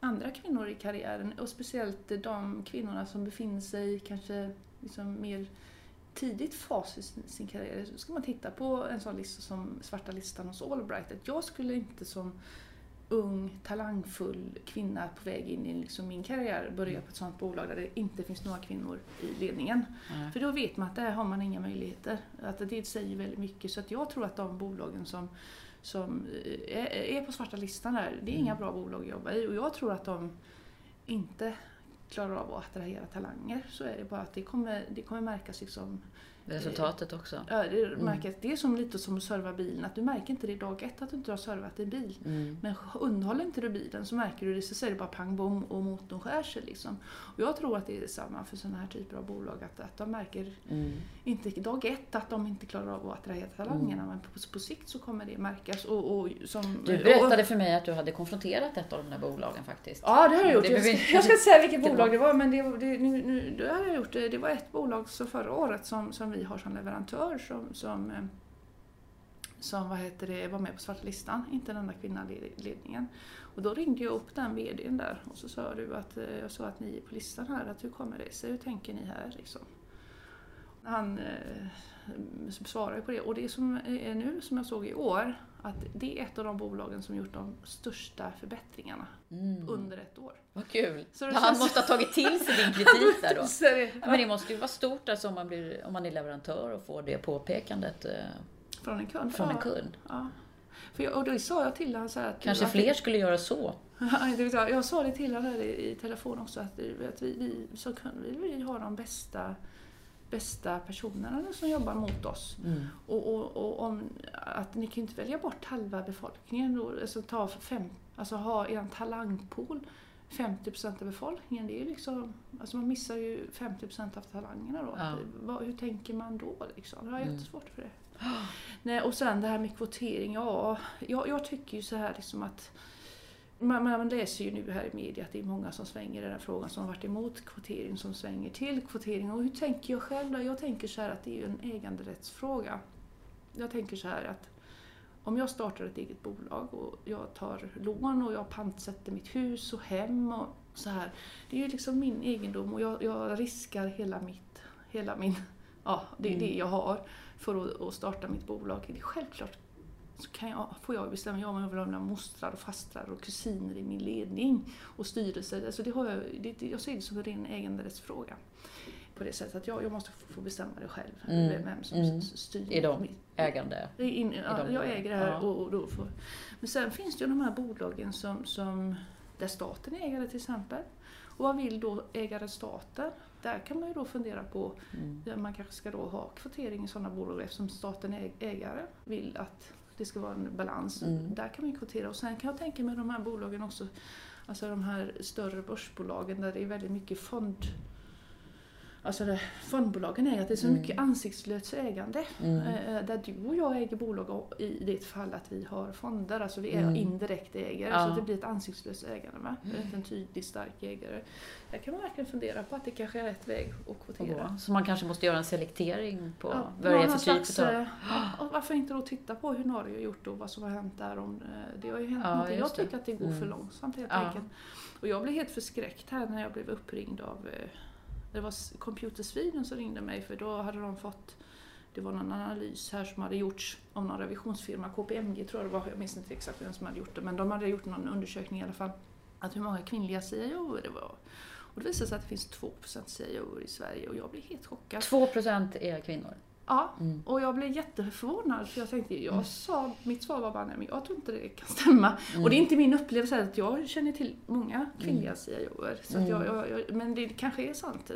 andra kvinnor i karriären och speciellt de kvinnorna som befinner sig kanske liksom mer tidigt fas i sin, sin karriär, så ska man titta på en sån lista som svarta listan hos Allbright. Att jag skulle inte som ung, talangfull kvinna på väg in i liksom min karriär börja på ett sånt bolag där det inte finns några kvinnor i ledningen. Mm. För då vet man att där har man inga möjligheter. Att det säger väldigt mycket. Så att jag tror att de bolagen som som är på svarta listan där. Det är mm. inga bra bolag att jobba i. Och jag tror att de inte klarar av att attrahera talanger. Så är det bara att det kommer, det kommer märkas liksom resultatet också. Ja, det, märker, mm. det är som lite som att serva bilen. Att du märker inte det i dag ett att du inte har servat i bil. Mm. Men underhåller inte du bilen så märker du det, så säger det bara pang, bom och motorn skär sig. Liksom. Och jag tror att det är samma för sådana här typer av bolag. Att, att de märker mm. inte dag ett att de inte klarar av att attrahera talangerna. Mm. Men på, på sikt så kommer det märkas. Och, och, som, du berättade och, för mig att du hade konfronterat ett av de där bolagen faktiskt. Ja, det har jag gjort. Det, jag, ska, jag ska inte säga vilket bolag det var. Men det, det, nu, nu, det har jag gjort. Det var ett bolag så förra året som, som vi har som leverantör som, som, som vad heter det, var med på svarta listan, inte den där kvinnaledningen. Och då ringde jag upp den vdn där och så sa du att jag sa att ni är på listan här, att hur kommer det sig, hur tänker ni här liksom. Han eh, svarade på det, och det som är nu som jag såg i år, att det är ett av de bolagen som gjort de största förbättringarna mm. under ett år. Vad kul! Så han känns... måste ha tagit till sig din kritik där då. Ja, men det måste ju vara stort alltså, om, man blir, om man är leverantör och får det påpekandet eh, från en kund. Från en kund. Ja, ja. För jag, och då sa jag till honom så här att... Kanske du, fler att, skulle göra så. Jag sa det till honom i telefon också, att, att vi, vi, så kan, vi, vi har de bästa... bästa personerna som jobbar mot oss mm. och, och, och om att ni kan inte välja bort halva befolkningen då, alltså, ta fem, alltså ha en talangpool femtio procent av befolkningen, det är liksom, alltså man missar ju femtio procent av talangerna då, ja. Vad, hur tänker man då liksom, det är jättesvårt för det mm. Nej, och sen det här med kvotering, ja, jag, jag tycker ju så här liksom att Man, man läser ju nu här i media att det är många som svänger i den här frågan, som har varit emot kvotering, som svänger till kvotering. Och hur tänker jag själv då? Jag tänker så här att det är en äganderättsfråga. Jag tänker så här att om jag startar ett eget bolag och jag tar lån och jag pantsätter mitt hus och hem och så här. Det är ju liksom min egendom och jag, jag riskar hela mitt, hela min, ja det är mm. det jag har för att, att starta mitt bolag. Det är självklart. Så kan jag, får jag bestämma, ja, om jag vill ha mina mostrar och fastrar och kusiner i min ledning och styrelse. Alltså det har jag, det, jag ser det som en ren äganderättsfråga. På det sättet att jag, jag måste få bestämma det själv. Mm. Vem som mm. styr. I de ägande. I, in, I ja, de jag äger det här ja. och, och då får. Men sen finns det ju de här bolagen som, som, där staten är ägare till exempel. Och vad vill då ägaren staten? Där kan man ju då fundera på mm. man kanske ska då ha kvotering i sådana bolag eftersom staten är ägare, vill att det ska vara en balans. Mm. Där kan man kvotera. Och sen kan jag tänka mig de här bolagen också. Alltså de här större börsbolagen där det är väldigt mycket fond. Alltså det, fondbolagen är att det är så mm. mycket ansiktslöst ägande. Mm. Där du och jag äger bolag i det fall att vi har fonder. Alltså vi är mm. indirekt ägare. Ja. Så det blir ett ansiktslöst ägande. Va? Mm. Inte en tydlig stark ägare. Där kan man verkligen fundera på att det kanske är rätt väg att kvotera. Så man kanske måste göra en selektering på ja, varje slags. Ja, och varför inte då titta på hur Norge har gjort och vad som har hänt där. Om, det har ju hänt ja, någonting. Jag tycker det. att det går mm. för långsamt helt ja. enkelt. Och jag blev helt förskräckt här när jag blev uppringd av... Det var Computersviden som ringde mig, för då hade de fått, det var någon analys här som hade gjorts om någon revisionsfirma, K P M G tror jag det var, jag minns inte exakt vem som hade gjort det, men de hade gjort någon undersökning i alla fall, att hur många kvinnliga C I O det var. Och det visade sig att det finns två procent C I O i Sverige och jag blev helt chockad. två procent är kvinnor? Ja, mm. och jag blev jätteförvånad för jag tänkte, jag mm. sa, mitt svar var bara nej, men jag tror inte det kan stämma. Mm. Och det är inte min upplevelse att jag känner till många kvinnliga C I O:er. Så att jag, jag, jag, men det kanske är sant,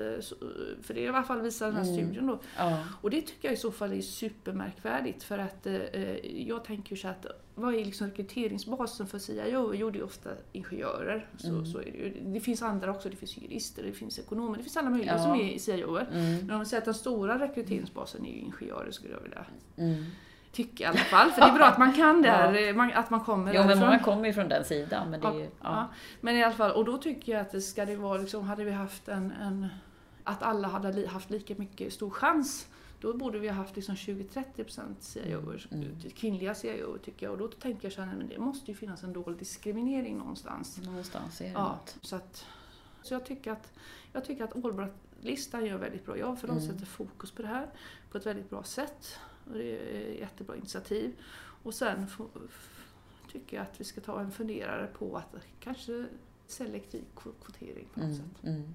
för det är i alla fall visar den här mm. studien då. Ja. Och det tycker jag i så fall är supermärkvärdigt, för att eh, jag tänker ju så att vad är liksom rekryteringsbasen för C I O? Jo, det är ofta ingenjörer. Så, mm. så är det, ju. Det finns andra också, det finns jurister, det finns ekonomer, det finns alla möjliga ja. som är C I O:er. Mm. Men om man säger att den stora rekryteringsbasen är ju ingenjörer, skulle jag vilja mm. tycka i alla fall. För det är bra att man kan där, ja. man, att man kommer jo, men man kommer ju från den sidan. Men, det är ju, ja, ja. Ja. Men i alla fall, och då tycker jag att det ska det vara liksom, hade vi haft en, en att alla hade haft lika mycket stor chans, då borde vi ha haft liksom tjugo till trettio procent C I O:er, mm. kvinnliga C I O:er tycker jag. Och då tänker jag så här, men det måste ju finnas en dold diskriminering någonstans. Någonstans är det ja, så, att, så jag tycker att, jag tycker att Allbrat-listan gör väldigt bra jobb, för de mm. sätter fokus på det här på ett väldigt bra sätt. Och det är ett jättebra initiativ. Och sen f- f- tycker jag att vi ska ta en funderare på att kanske selektiv kvotering på något mm. sätt. Mm.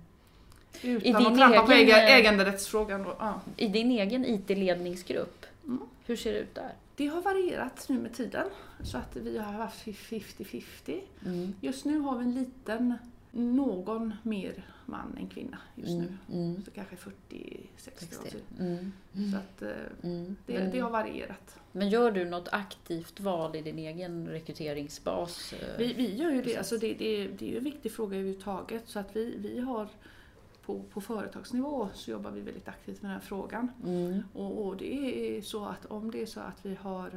Utan I din egen, på äganderättsfrågan då, ja. I din egen I T-ledningsgrupp, mm. hur ser det ut där? Det har varierat nu med tiden, så att vi har haft fifty-fifty. Mm. Just nu har vi en liten någon mer man än kvinna just mm. nu. Mm. Så kanske fyrtio sextio. Mm. Mm. Så att mm. det, det har varierat. Men gör du något aktivt val i din egen rekryteringsbas? Vi, vi gör ju det. Alltså det, det, det är ju en viktig fråga överhuvudtaget. Så att vi, vi har på, på företagsnivå så jobbar vi väldigt aktivt med den här frågan. Mm. Och, och det är så att om det är så att vi har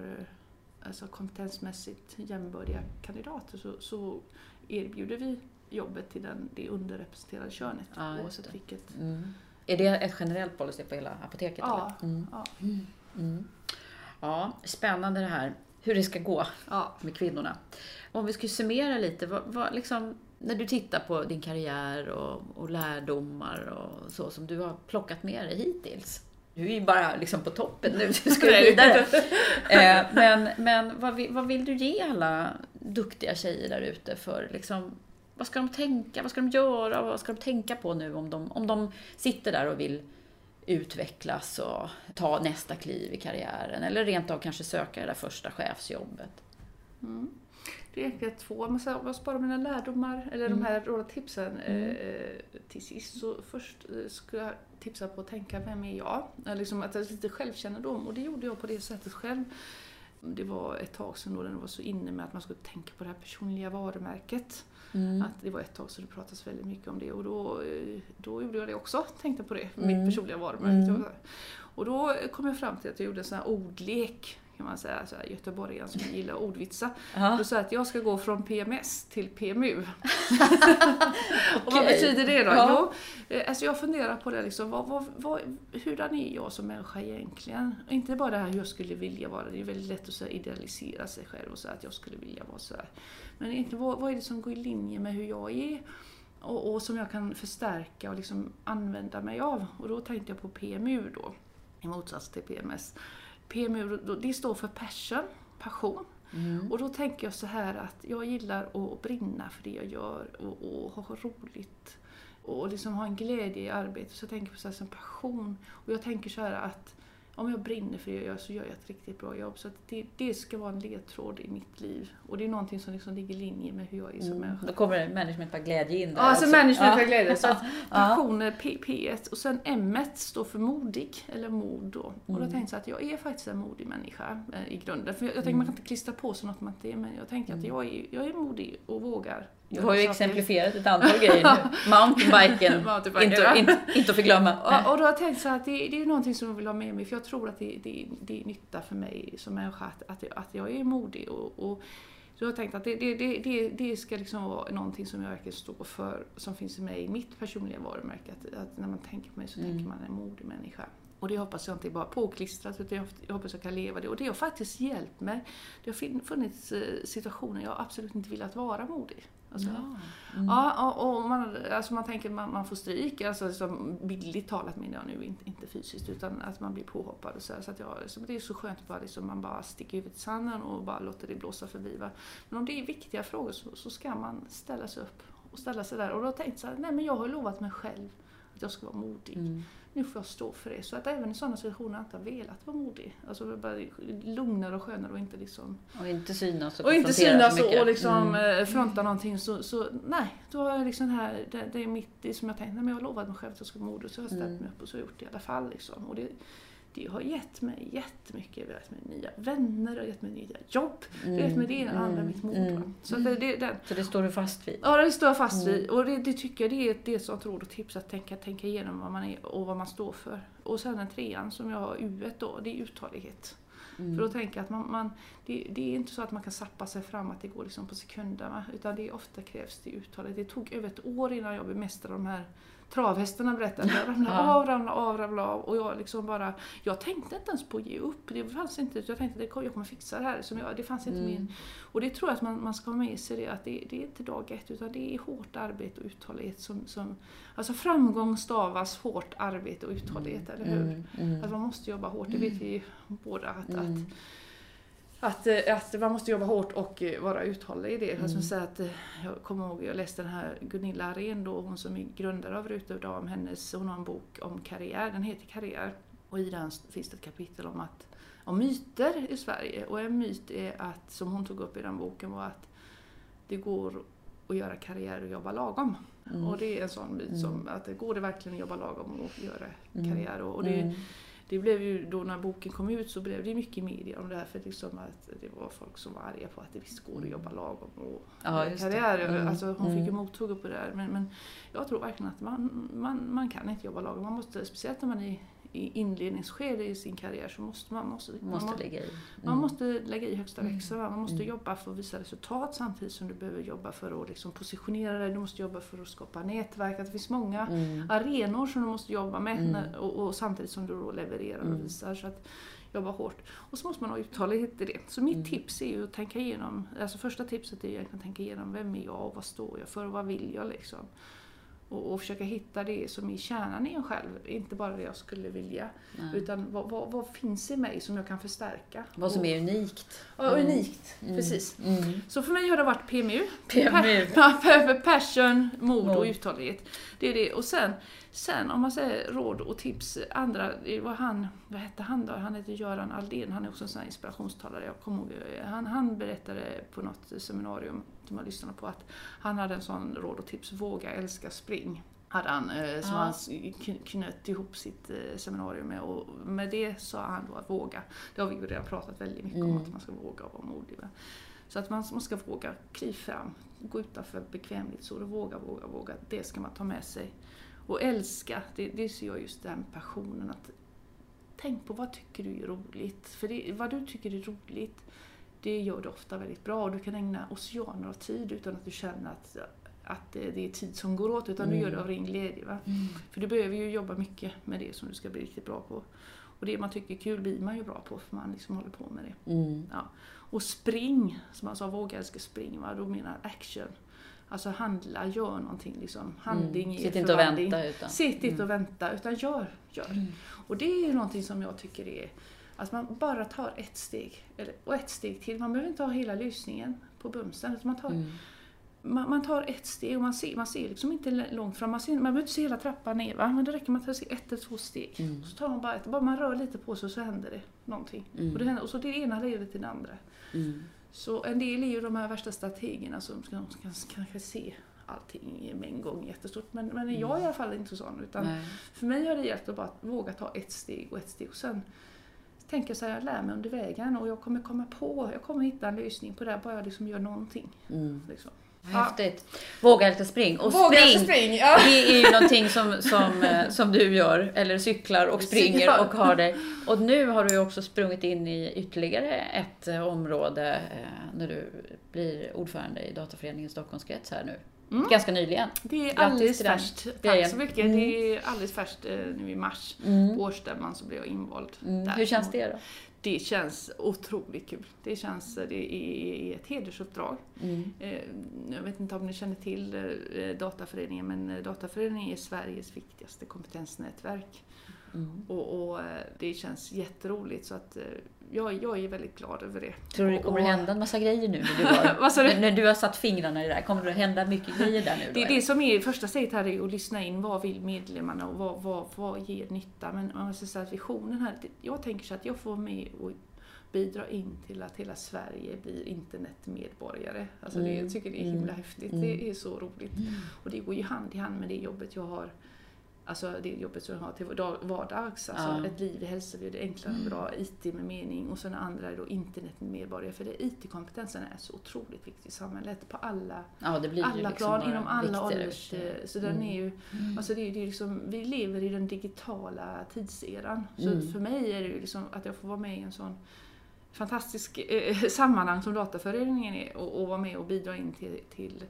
alltså kompetensmässigt jämbördiga kandidater så, så erbjuder vi jobbet till den, det underrepresenterade könet. Ja, oavsett vilket. Mm. Är det ett generellt policy på hela apoteket? Ja. Eller? Mm. Ja. Mm. Mm. Ja, spännande det här. Hur det ska gå ja. med kvinnorna. Om vi skulle summera lite. Vad, vad, liksom, när du tittar på din karriär och, och lärdomar och så som du har plockat med dig hittills. Du är ju bara liksom på toppen nu. Du ska vidare. eh, men men vad, vad vill du ge alla duktiga tjejer där ute för liksom. Vad ska de tänka? Vad ska de göra? Vad ska de tänka på nu om de, om de sitter där och vill utvecklas och ta nästa kliv i karriären? Eller rent av kanske söka det där första chefsjobbet? Mm. Det är egentligen två. Om jag sparar mina lärdomar eller mm. de här råda tipsen mm. eh, till sist. Så först skulle jag tipsa på att tänka, vem är jag? Liksom att det är lite självkännedom. Och det gjorde jag på det sättet själv. Det var ett tag sedan då den var så inne med att man skulle tänka på det här personliga varumärket. Mm. Att det var ett tag så det pratades väldigt mycket om det. Och då, då gjorde jag det också. Tänkte på det. Mm. Mitt personliga varumärke. Mm. Och då kom jag fram till att jag gjorde en sån här ordlek. Kan man säga. Så här, göteborgaren som gillar ordvitsa. Då sa att jag ska gå från P M S till P M U. Okay. Och vad betyder det då? Ja. Jo, alltså jag funderar på det. Liksom, vad, vad, vad, hurdan är jag som människa egentligen? Inte bara det här hur jag skulle vilja vara. Det är väldigt lätt att så här, idealisera sig själv och säga att jag skulle vilja vara så här. Men inte, vad, vad är det som går i linje med hur jag är? Och, och som jag kan förstärka och liksom använda mig av. Och då tänkte jag på P M U då. I motsats till P M S. P M U, det står för passion, passion. Mm. Och då tänker jag så här att jag gillar att brinna för det jag gör och, och ha roligt och liksom ha en glädje i arbetet. Så jag tänker på så här som passion. Och jag tänker så här att om jag brinner för det jag gör så gör jag ett riktigt bra jobb. Så att det, det ska vara en ledtråd i mitt liv. Och det är någonting som liksom ligger i linje med hur jag är som mm. människa. Då kommer management för glädje in där. Ja, alltså management för glädje. Så att passion är P ett. Och sen M står för modig, eller mod då. Och mm. då tänkte jag att jag är faktiskt en modig människa eh, i grunden. För jag, jag tänker mm. man kan inte klistra på sig något man inte är. Men jag tänker att jag är, jag är modig och vågar. Du har ju exemplifierat ett antal grejer nu. Mountainbiken, Mountainbiken inte, inte, inte att förglömma. Och, och då har jag tänkt så att det, det är någonting som jag vill ha med mig. För jag tror att det, det, det är nytta för mig som människa att, att, att jag är modig. Och, och så jag har tänkt att det, det, det, det ska liksom vara någonting som jag verkligen står för. Som finns i mig, i mitt personliga varumärke. Att, att när man tänker på mig så mm. tänker man en modig människa. Och det hoppas jag inte bara påklistrat utan jag hoppas jag kan leva det. Och det har faktiskt hjälpt mig. Det har funnits situationer jag absolut inte velat vara modig. Alltså, ja. Mm. ja, och man, alltså man tänker att man, man får stryk, alltså som bildligt talat menar jag nu, inte, inte fysiskt utan att man blir påhoppad och så här, så att jag, så det är så skönt bara liksom, man bara sticker huvudet i sanden och bara låter det blåsa förbi. Va? Men om det är viktiga frågor så, så ska man ställa sig upp och ställa sig där. Och då har jag tänkt så här, nej men jag har lovat mig själv att jag ska vara modig. Mm. Nu får jag stå för det. Så att även i sådana situationer inte har velat vara modig. Alltså bara lugnare och skönare och inte liksom... Och inte synas och Och inte synas och, och liksom mm. fronta någonting. Så, så nej, då har jag liksom här, det, det är mitt det som jag tänkte. Nej, men jag lovade mig själv att jag skulle vara modig. Så jag har ställt mm. mig upp och så har jag gjort det i alla fall liksom. Och det, det har gett mig jättemycket. Jag har gett mig nya vänner, jag har gett mig nya jobb. Mm. Det har gett mig det ena andra, mitt mod. Mm. Så, det, det, det. så det står du fast vid? Ja, det står jag fast mm. vid. Och det, det tycker jag det är det som jag tror och tips att tänka, tänka igenom vad man är och vad man står för. Och sen den trean som jag har U ett då, det är uthållighet. Mm. För då tänker jag att man, man, det, det är inte så att man kan sappa sig fram att det går liksom på sekunderna. Utan det är ofta krävs det uthållighet. Det tog över ett år innan jag bemästrade de här travhästarna berättade. Jag ramlade ja. av, ramlade av, ramlade av. Och jag liksom bara, jag tänkte inte ens på att ge upp. Det fanns inte, jag tänkte att jag kommer fixa det här. Som jag, det fanns inte mm. min. Och det tror jag att man, man ska ha med sig det. Att det, det är inte dag ett utan det är hårt arbete och uthållighet. Som, som, alltså framgång stavas hårt arbete och uthållighet, mm. eller hur? Mm. Att man måste jobba hårt, det vet vi båda att... Mm. att Att, att man måste jobba hårt och vara uthållig i det. Mm. Alltså, så att, jag kommer ihåg, jag läste den här Gunilla Arén då, hon som är grundare av Ruter Dam, hennes, hon har en bok om karriär, den heter Karriär. Och i den finns det ett kapitel om, att, om myter i Sverige. Och en myt är att, som hon tog upp i den boken var att det går och göra karriär och jobba lagom. Mm. Och det är en sån bit som mm. att det går det verkligen att jobba lagom och göra mm. karriär. Och det, mm. det blev ju då när boken kom ut så blev det mycket media om det här. För liksom att det var folk som var arga på att det visst går att jobba lagom och ja, karriär. Mm. Alltså hon fick ju mothugg på det där. Men, men jag tror verkligen att man, man, man kan inte jobba lagom. Man måste, speciellt när man är i inledningsskede i sin karriär så måste man måste, måste, man, måste lägga i. Mm. man måste lägga i högsta växeln. Man måste mm. jobba för att visa resultat samtidigt som du behöver jobba för att liksom positionera dig. Du måste jobba för att skapa nätverk. Att det finns många mm. arenor som du måste jobba med mm. och, och samtidigt som du då levererar och visar. Så att jobba hårt. Och så måste man ha uthållighet i det. Så mitt mm. tips är ju att tänka igenom. Alltså första tipset är att tänka igenom vem är jag och vad står jag för och vad vill jag liksom. Och, och försöka hitta det som är kärnan i en själv. Inte bara det jag skulle vilja. Nej. Utan vad, vad, vad finns i mig som jag kan förstärka. Vad som och, är unikt. Ja, mm. unikt. Mm. Precis. Mm. Så för mig har det varit P M U. P M U. Per, passion, mod mm. och uthållighet. Det är det. Och sen, sen om man säger råd och tips. Andra, vad, han, vad hette han då? Han heter Göran Aldén. Han är också en sån här inspirationstalare. Jag kommer ihåg. Han, han berättade på något seminarium. Man lyssnade på att han hade en sån råd och tips, våga, älska, spring hade han, eh, som ja. han knöt ihop sitt eh, seminarium med, och med det sa han då att våga, det har vi ju redan pratat väldigt mycket mm. om att man ska våga och vara modig, så att man, man ska våga kliva fram, gå utanför bekvämligt, så våga, våga, våga, det ska man ta med sig. Och älska, det, det ser jag just den passionen, att tänk på vad tycker du är roligt, för det, vad du tycker är roligt det gör du ofta väldigt bra, och du kan ägna oceaner av tid utan att du känner att, att det är tid som går åt, utan mm. du gör det av ren glädje. Va? Mm. För du behöver ju jobba mycket med det som du ska bli riktigt bra på. Och det man tycker är kul blir man ju bra på, för man liksom håller på med det. Mm. Ja. Och spring, som man sa, våga älska spring, va? Då menar action. Alltså handla, gör någonting liksom. Handling mm. Sitt inte och vänta. Utan. Sitt mm. inte och vänta, utan gör. gör. Mm. Och det är ju någonting som jag tycker är att man bara tar ett steg och ett steg till. Man behöver inte ha hela lösningen på bumsen. Man tar, mm. man, man tar ett steg och man ser, man ser liksom inte långt fram. Man, ser, man behöver inte se hela trappan ner. Va? Men det räcker med att se ett eller två steg. Mm. Så tar man bara ett. Bara man rör lite på sig och så händer det någonting. Mm. Och, det händer, och så det ena leder till det andra. Mm. Så en del är ju de här värsta strategerna som ska, ska, ska, kanske se allting med en gång jättestort. Men, men jag är i alla fall inte sån. Utan för mig har det hjälpt att bara våga ta ett steg och ett steg. Och sen tänker så här, jag lär mig under vägen och jag kommer komma på, jag kommer hitta en lösning på det här, bara jag liksom gör någonting. Mm. Liksom. Häftigt. Våga älska spring. Och Våga spring, spring ja. Det är ju någonting som, som, som du gör, eller cyklar och springer cyklar. och har dig. Och nu har du ju också sprungit in i ytterligare ett område när du blir ordförande i Dataföreningen Stockholms krets här nu. Mm. Ganska nyligen. Det är alldeles färskt. Tack så mycket. Mm. Det är alldeles färskt nu i mars. Mm. På årsstämman så blev jag invald. Mm. Där. Hur känns det då? Det känns otroligt kul. Det känns, det är ett hedersuppdrag. Mm. Jag vet inte om ni känner till Dataföreningen, men Dataföreningen är Sveriges viktigaste kompetensnätverk. Mm. Och, och det känns jätteroligt, så att jag, jag är väldigt glad över det. Tror du det kommer och, och... hända en massa grejer nu? När du, var, Vad du? när du har satt fingrarna i det där, kommer det hända mycket grejer där nu? Då? Det är det som är första steget här, är att lyssna in, vad vill medlemmarna och vad, vad, vad ger nytta. Men man måste säga att visionen här, jag tänker så att jag får med och bidra in till att hela Sverige blir internetmedborgare. Alltså mm. det, jag tycker det är himla häftigt, mm. det är så roligt. Mm. Och det går ju hand i hand med det jobbet jag har. Alltså det jobbet som jag har till vardags. Alltså ja. Ett liv i hälsa, det är enklare och bra. I T med mening. Och sen andra är då internetmedborgare. För det, I T-kompetensen är så otroligt viktig i samhället. På alla, ja, det blir alla liksom plan, inom alla ålders. Så den är ju, mm. alltså det är, det är liksom, vi lever i den digitala tidseran. Så mm. för mig är det ju liksom att jag får vara med i en sån fantastisk eh, sammanhang som Dataföreningen är. Och, och vara med och bidra in till... till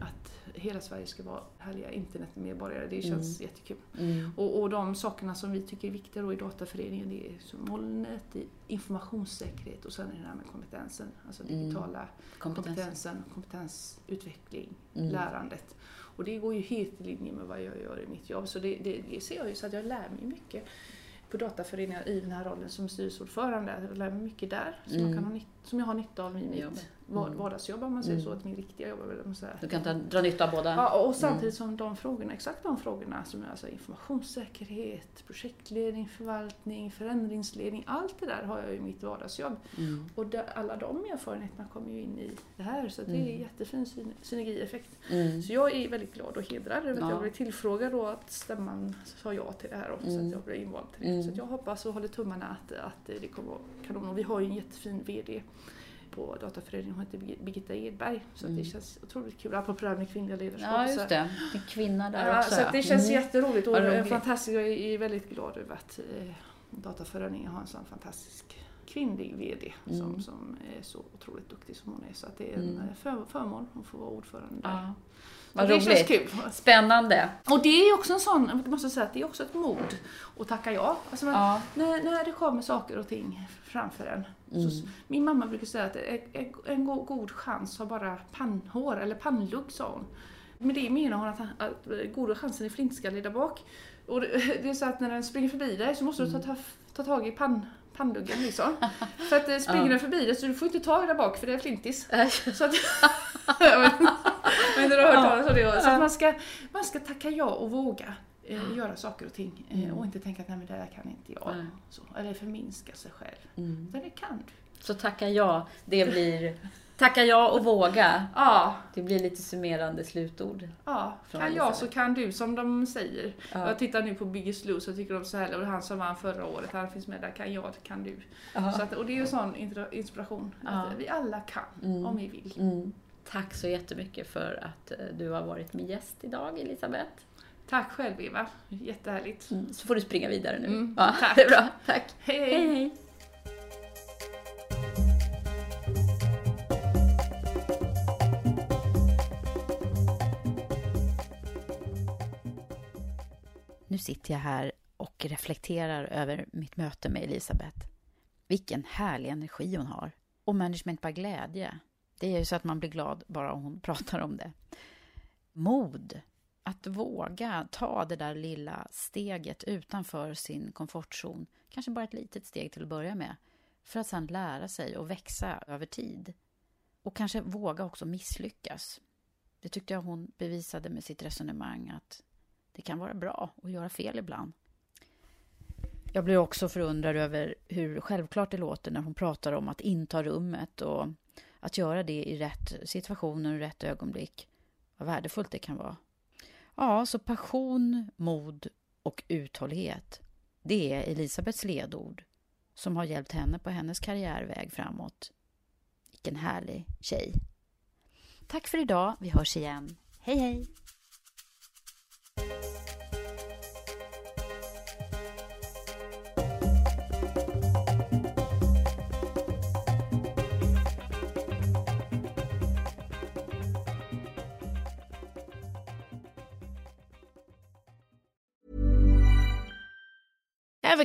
att hela Sverige ska vara härliga internetmedborgare. Det känns mm. jättekul. Mm. Och, och de sakerna som vi tycker är viktiga då i Dataföreningen, det är som molnet, informationssäkerhet och sen är det här med kompetensen. Alltså digitala mm. kompetensen. kompetensen, kompetensutveckling, mm. lärandet. Och det går ju helt i linje med vad jag gör i mitt jobb. Så det, det, det ser jag ju, så att jag lär mig mycket på Dataföreningen i den här rollen som styrelseordförande. Jag lär mig mycket där som, mm. man, kan ha nytt, som jag har nytta av i mitt mm. vardagsjobb, om man säger mm. så, att min riktiga jobb. Så här. Du kan ta, dra nytta av båda. Ja, och samtidigt mm. som de frågorna, exakt de frågorna som är alltså informationssäkerhet, projektledning, förvaltning, förändringsledning, allt det där har jag i mitt vardagsjobb. Mm. Och där, alla de erfarenheterna kommer ju in i det här, så det mm. är en jättefin syn- synergieffekt. Mm. Så jag är väldigt glad och hedrad över att ja. jag blev tillfrågad då, att stämman sa ja till det här och mm. så att jag blev invald till det. Mm. Så att jag hoppas och håller tummarna att, att det kommer att kanon. Och vi har ju en jättefin vd på Dataföreningen, hon heter Birgitta Edberg, så mm. det känns otroligt kul, apropå det här med kvinnliga ledarskap. Ja, just det. Det är kvinna där ja, också. Så det känns mm. jätteroligt och är fantastiskt. Jag är väldigt glad över att eh, Dataföreningen har en sån fantastisk kvinnlig vd mm. som, som är så otroligt duktig som hon är, så att det är en för, förmån att få vara ordförande där. Ja. Vad roligt. Det känns kul. Spännande. Och det är också en sån, måste jag säga, att det är också ett mod att tacka ja. Alltså man, ja. När, när det kommer saker och ting framför en. Mm. Så, min mamma brukar säga att en, en god chans har bara pannhår eller pannlugg, sa hon. Men det menar hon att, att, att goda chansen är flintskallig där bak. Och det, det är så att när den springer förbi dig så måste du ta, ta, ta tag i pann. Handluggen liksom. För att springer den ja. förbi det, så du får inte ta där bak för det är flintis. Så att men du har hört talas om det. Så att man ska, man ska tacka ja och våga eh, göra saker och ting. Eh, och inte tänka att nej men det där kan inte jag. Så, eller förminska sig själv. Mm. Det kan du. Så tacka ja, det blir... Tacka ja och våga. Ja. Det blir lite summerande slutord. Ja, kan jag så kan du, som de säger. Ja. Jag tittar nu på Biggest Loser, tycker de så här, och han som vann förra året, han finns med där, kan jag, kan du. Så att, och det är ju en sån inspiration, ja. att vi alla kan, mm. om vi vill. Mm. Tack så jättemycket för att du har varit min gäst idag, Elisabeth. Tack själv, Eva. Jättehärligt. Mm. Så får du springa vidare nu. Mm. Ja, tack. Det är bra. Tack. Hej, hej. hej, hej. Nu sitter jag här och reflekterar över mitt möte med Elisabeth. Vilken härlig energi hon har. Och management bara glädje. Det är ju så att man blir glad bara om hon pratar om det. Mod. Att våga ta det där lilla steget utanför sin komfortzon. Kanske bara ett litet steg till att börja med. För att sedan lära sig och växa över tid. Och kanske våga också misslyckas. Det tyckte jag hon bevisade med sitt resonemang, att det kan vara bra att göra fel ibland. Jag blir också förundrad över hur självklart det låter när hon pratar om att inta rummet och att göra det i rätt situationer och rätt ögonblick. Vad värdefullt det kan vara. Ja, så passion, mod och uthållighet. Det är Elisabeths ledord som har hjälpt henne på hennes karriärväg framåt. Vilken härlig tjej. Tack för idag. Vi hörs igen. Hej hej! Ever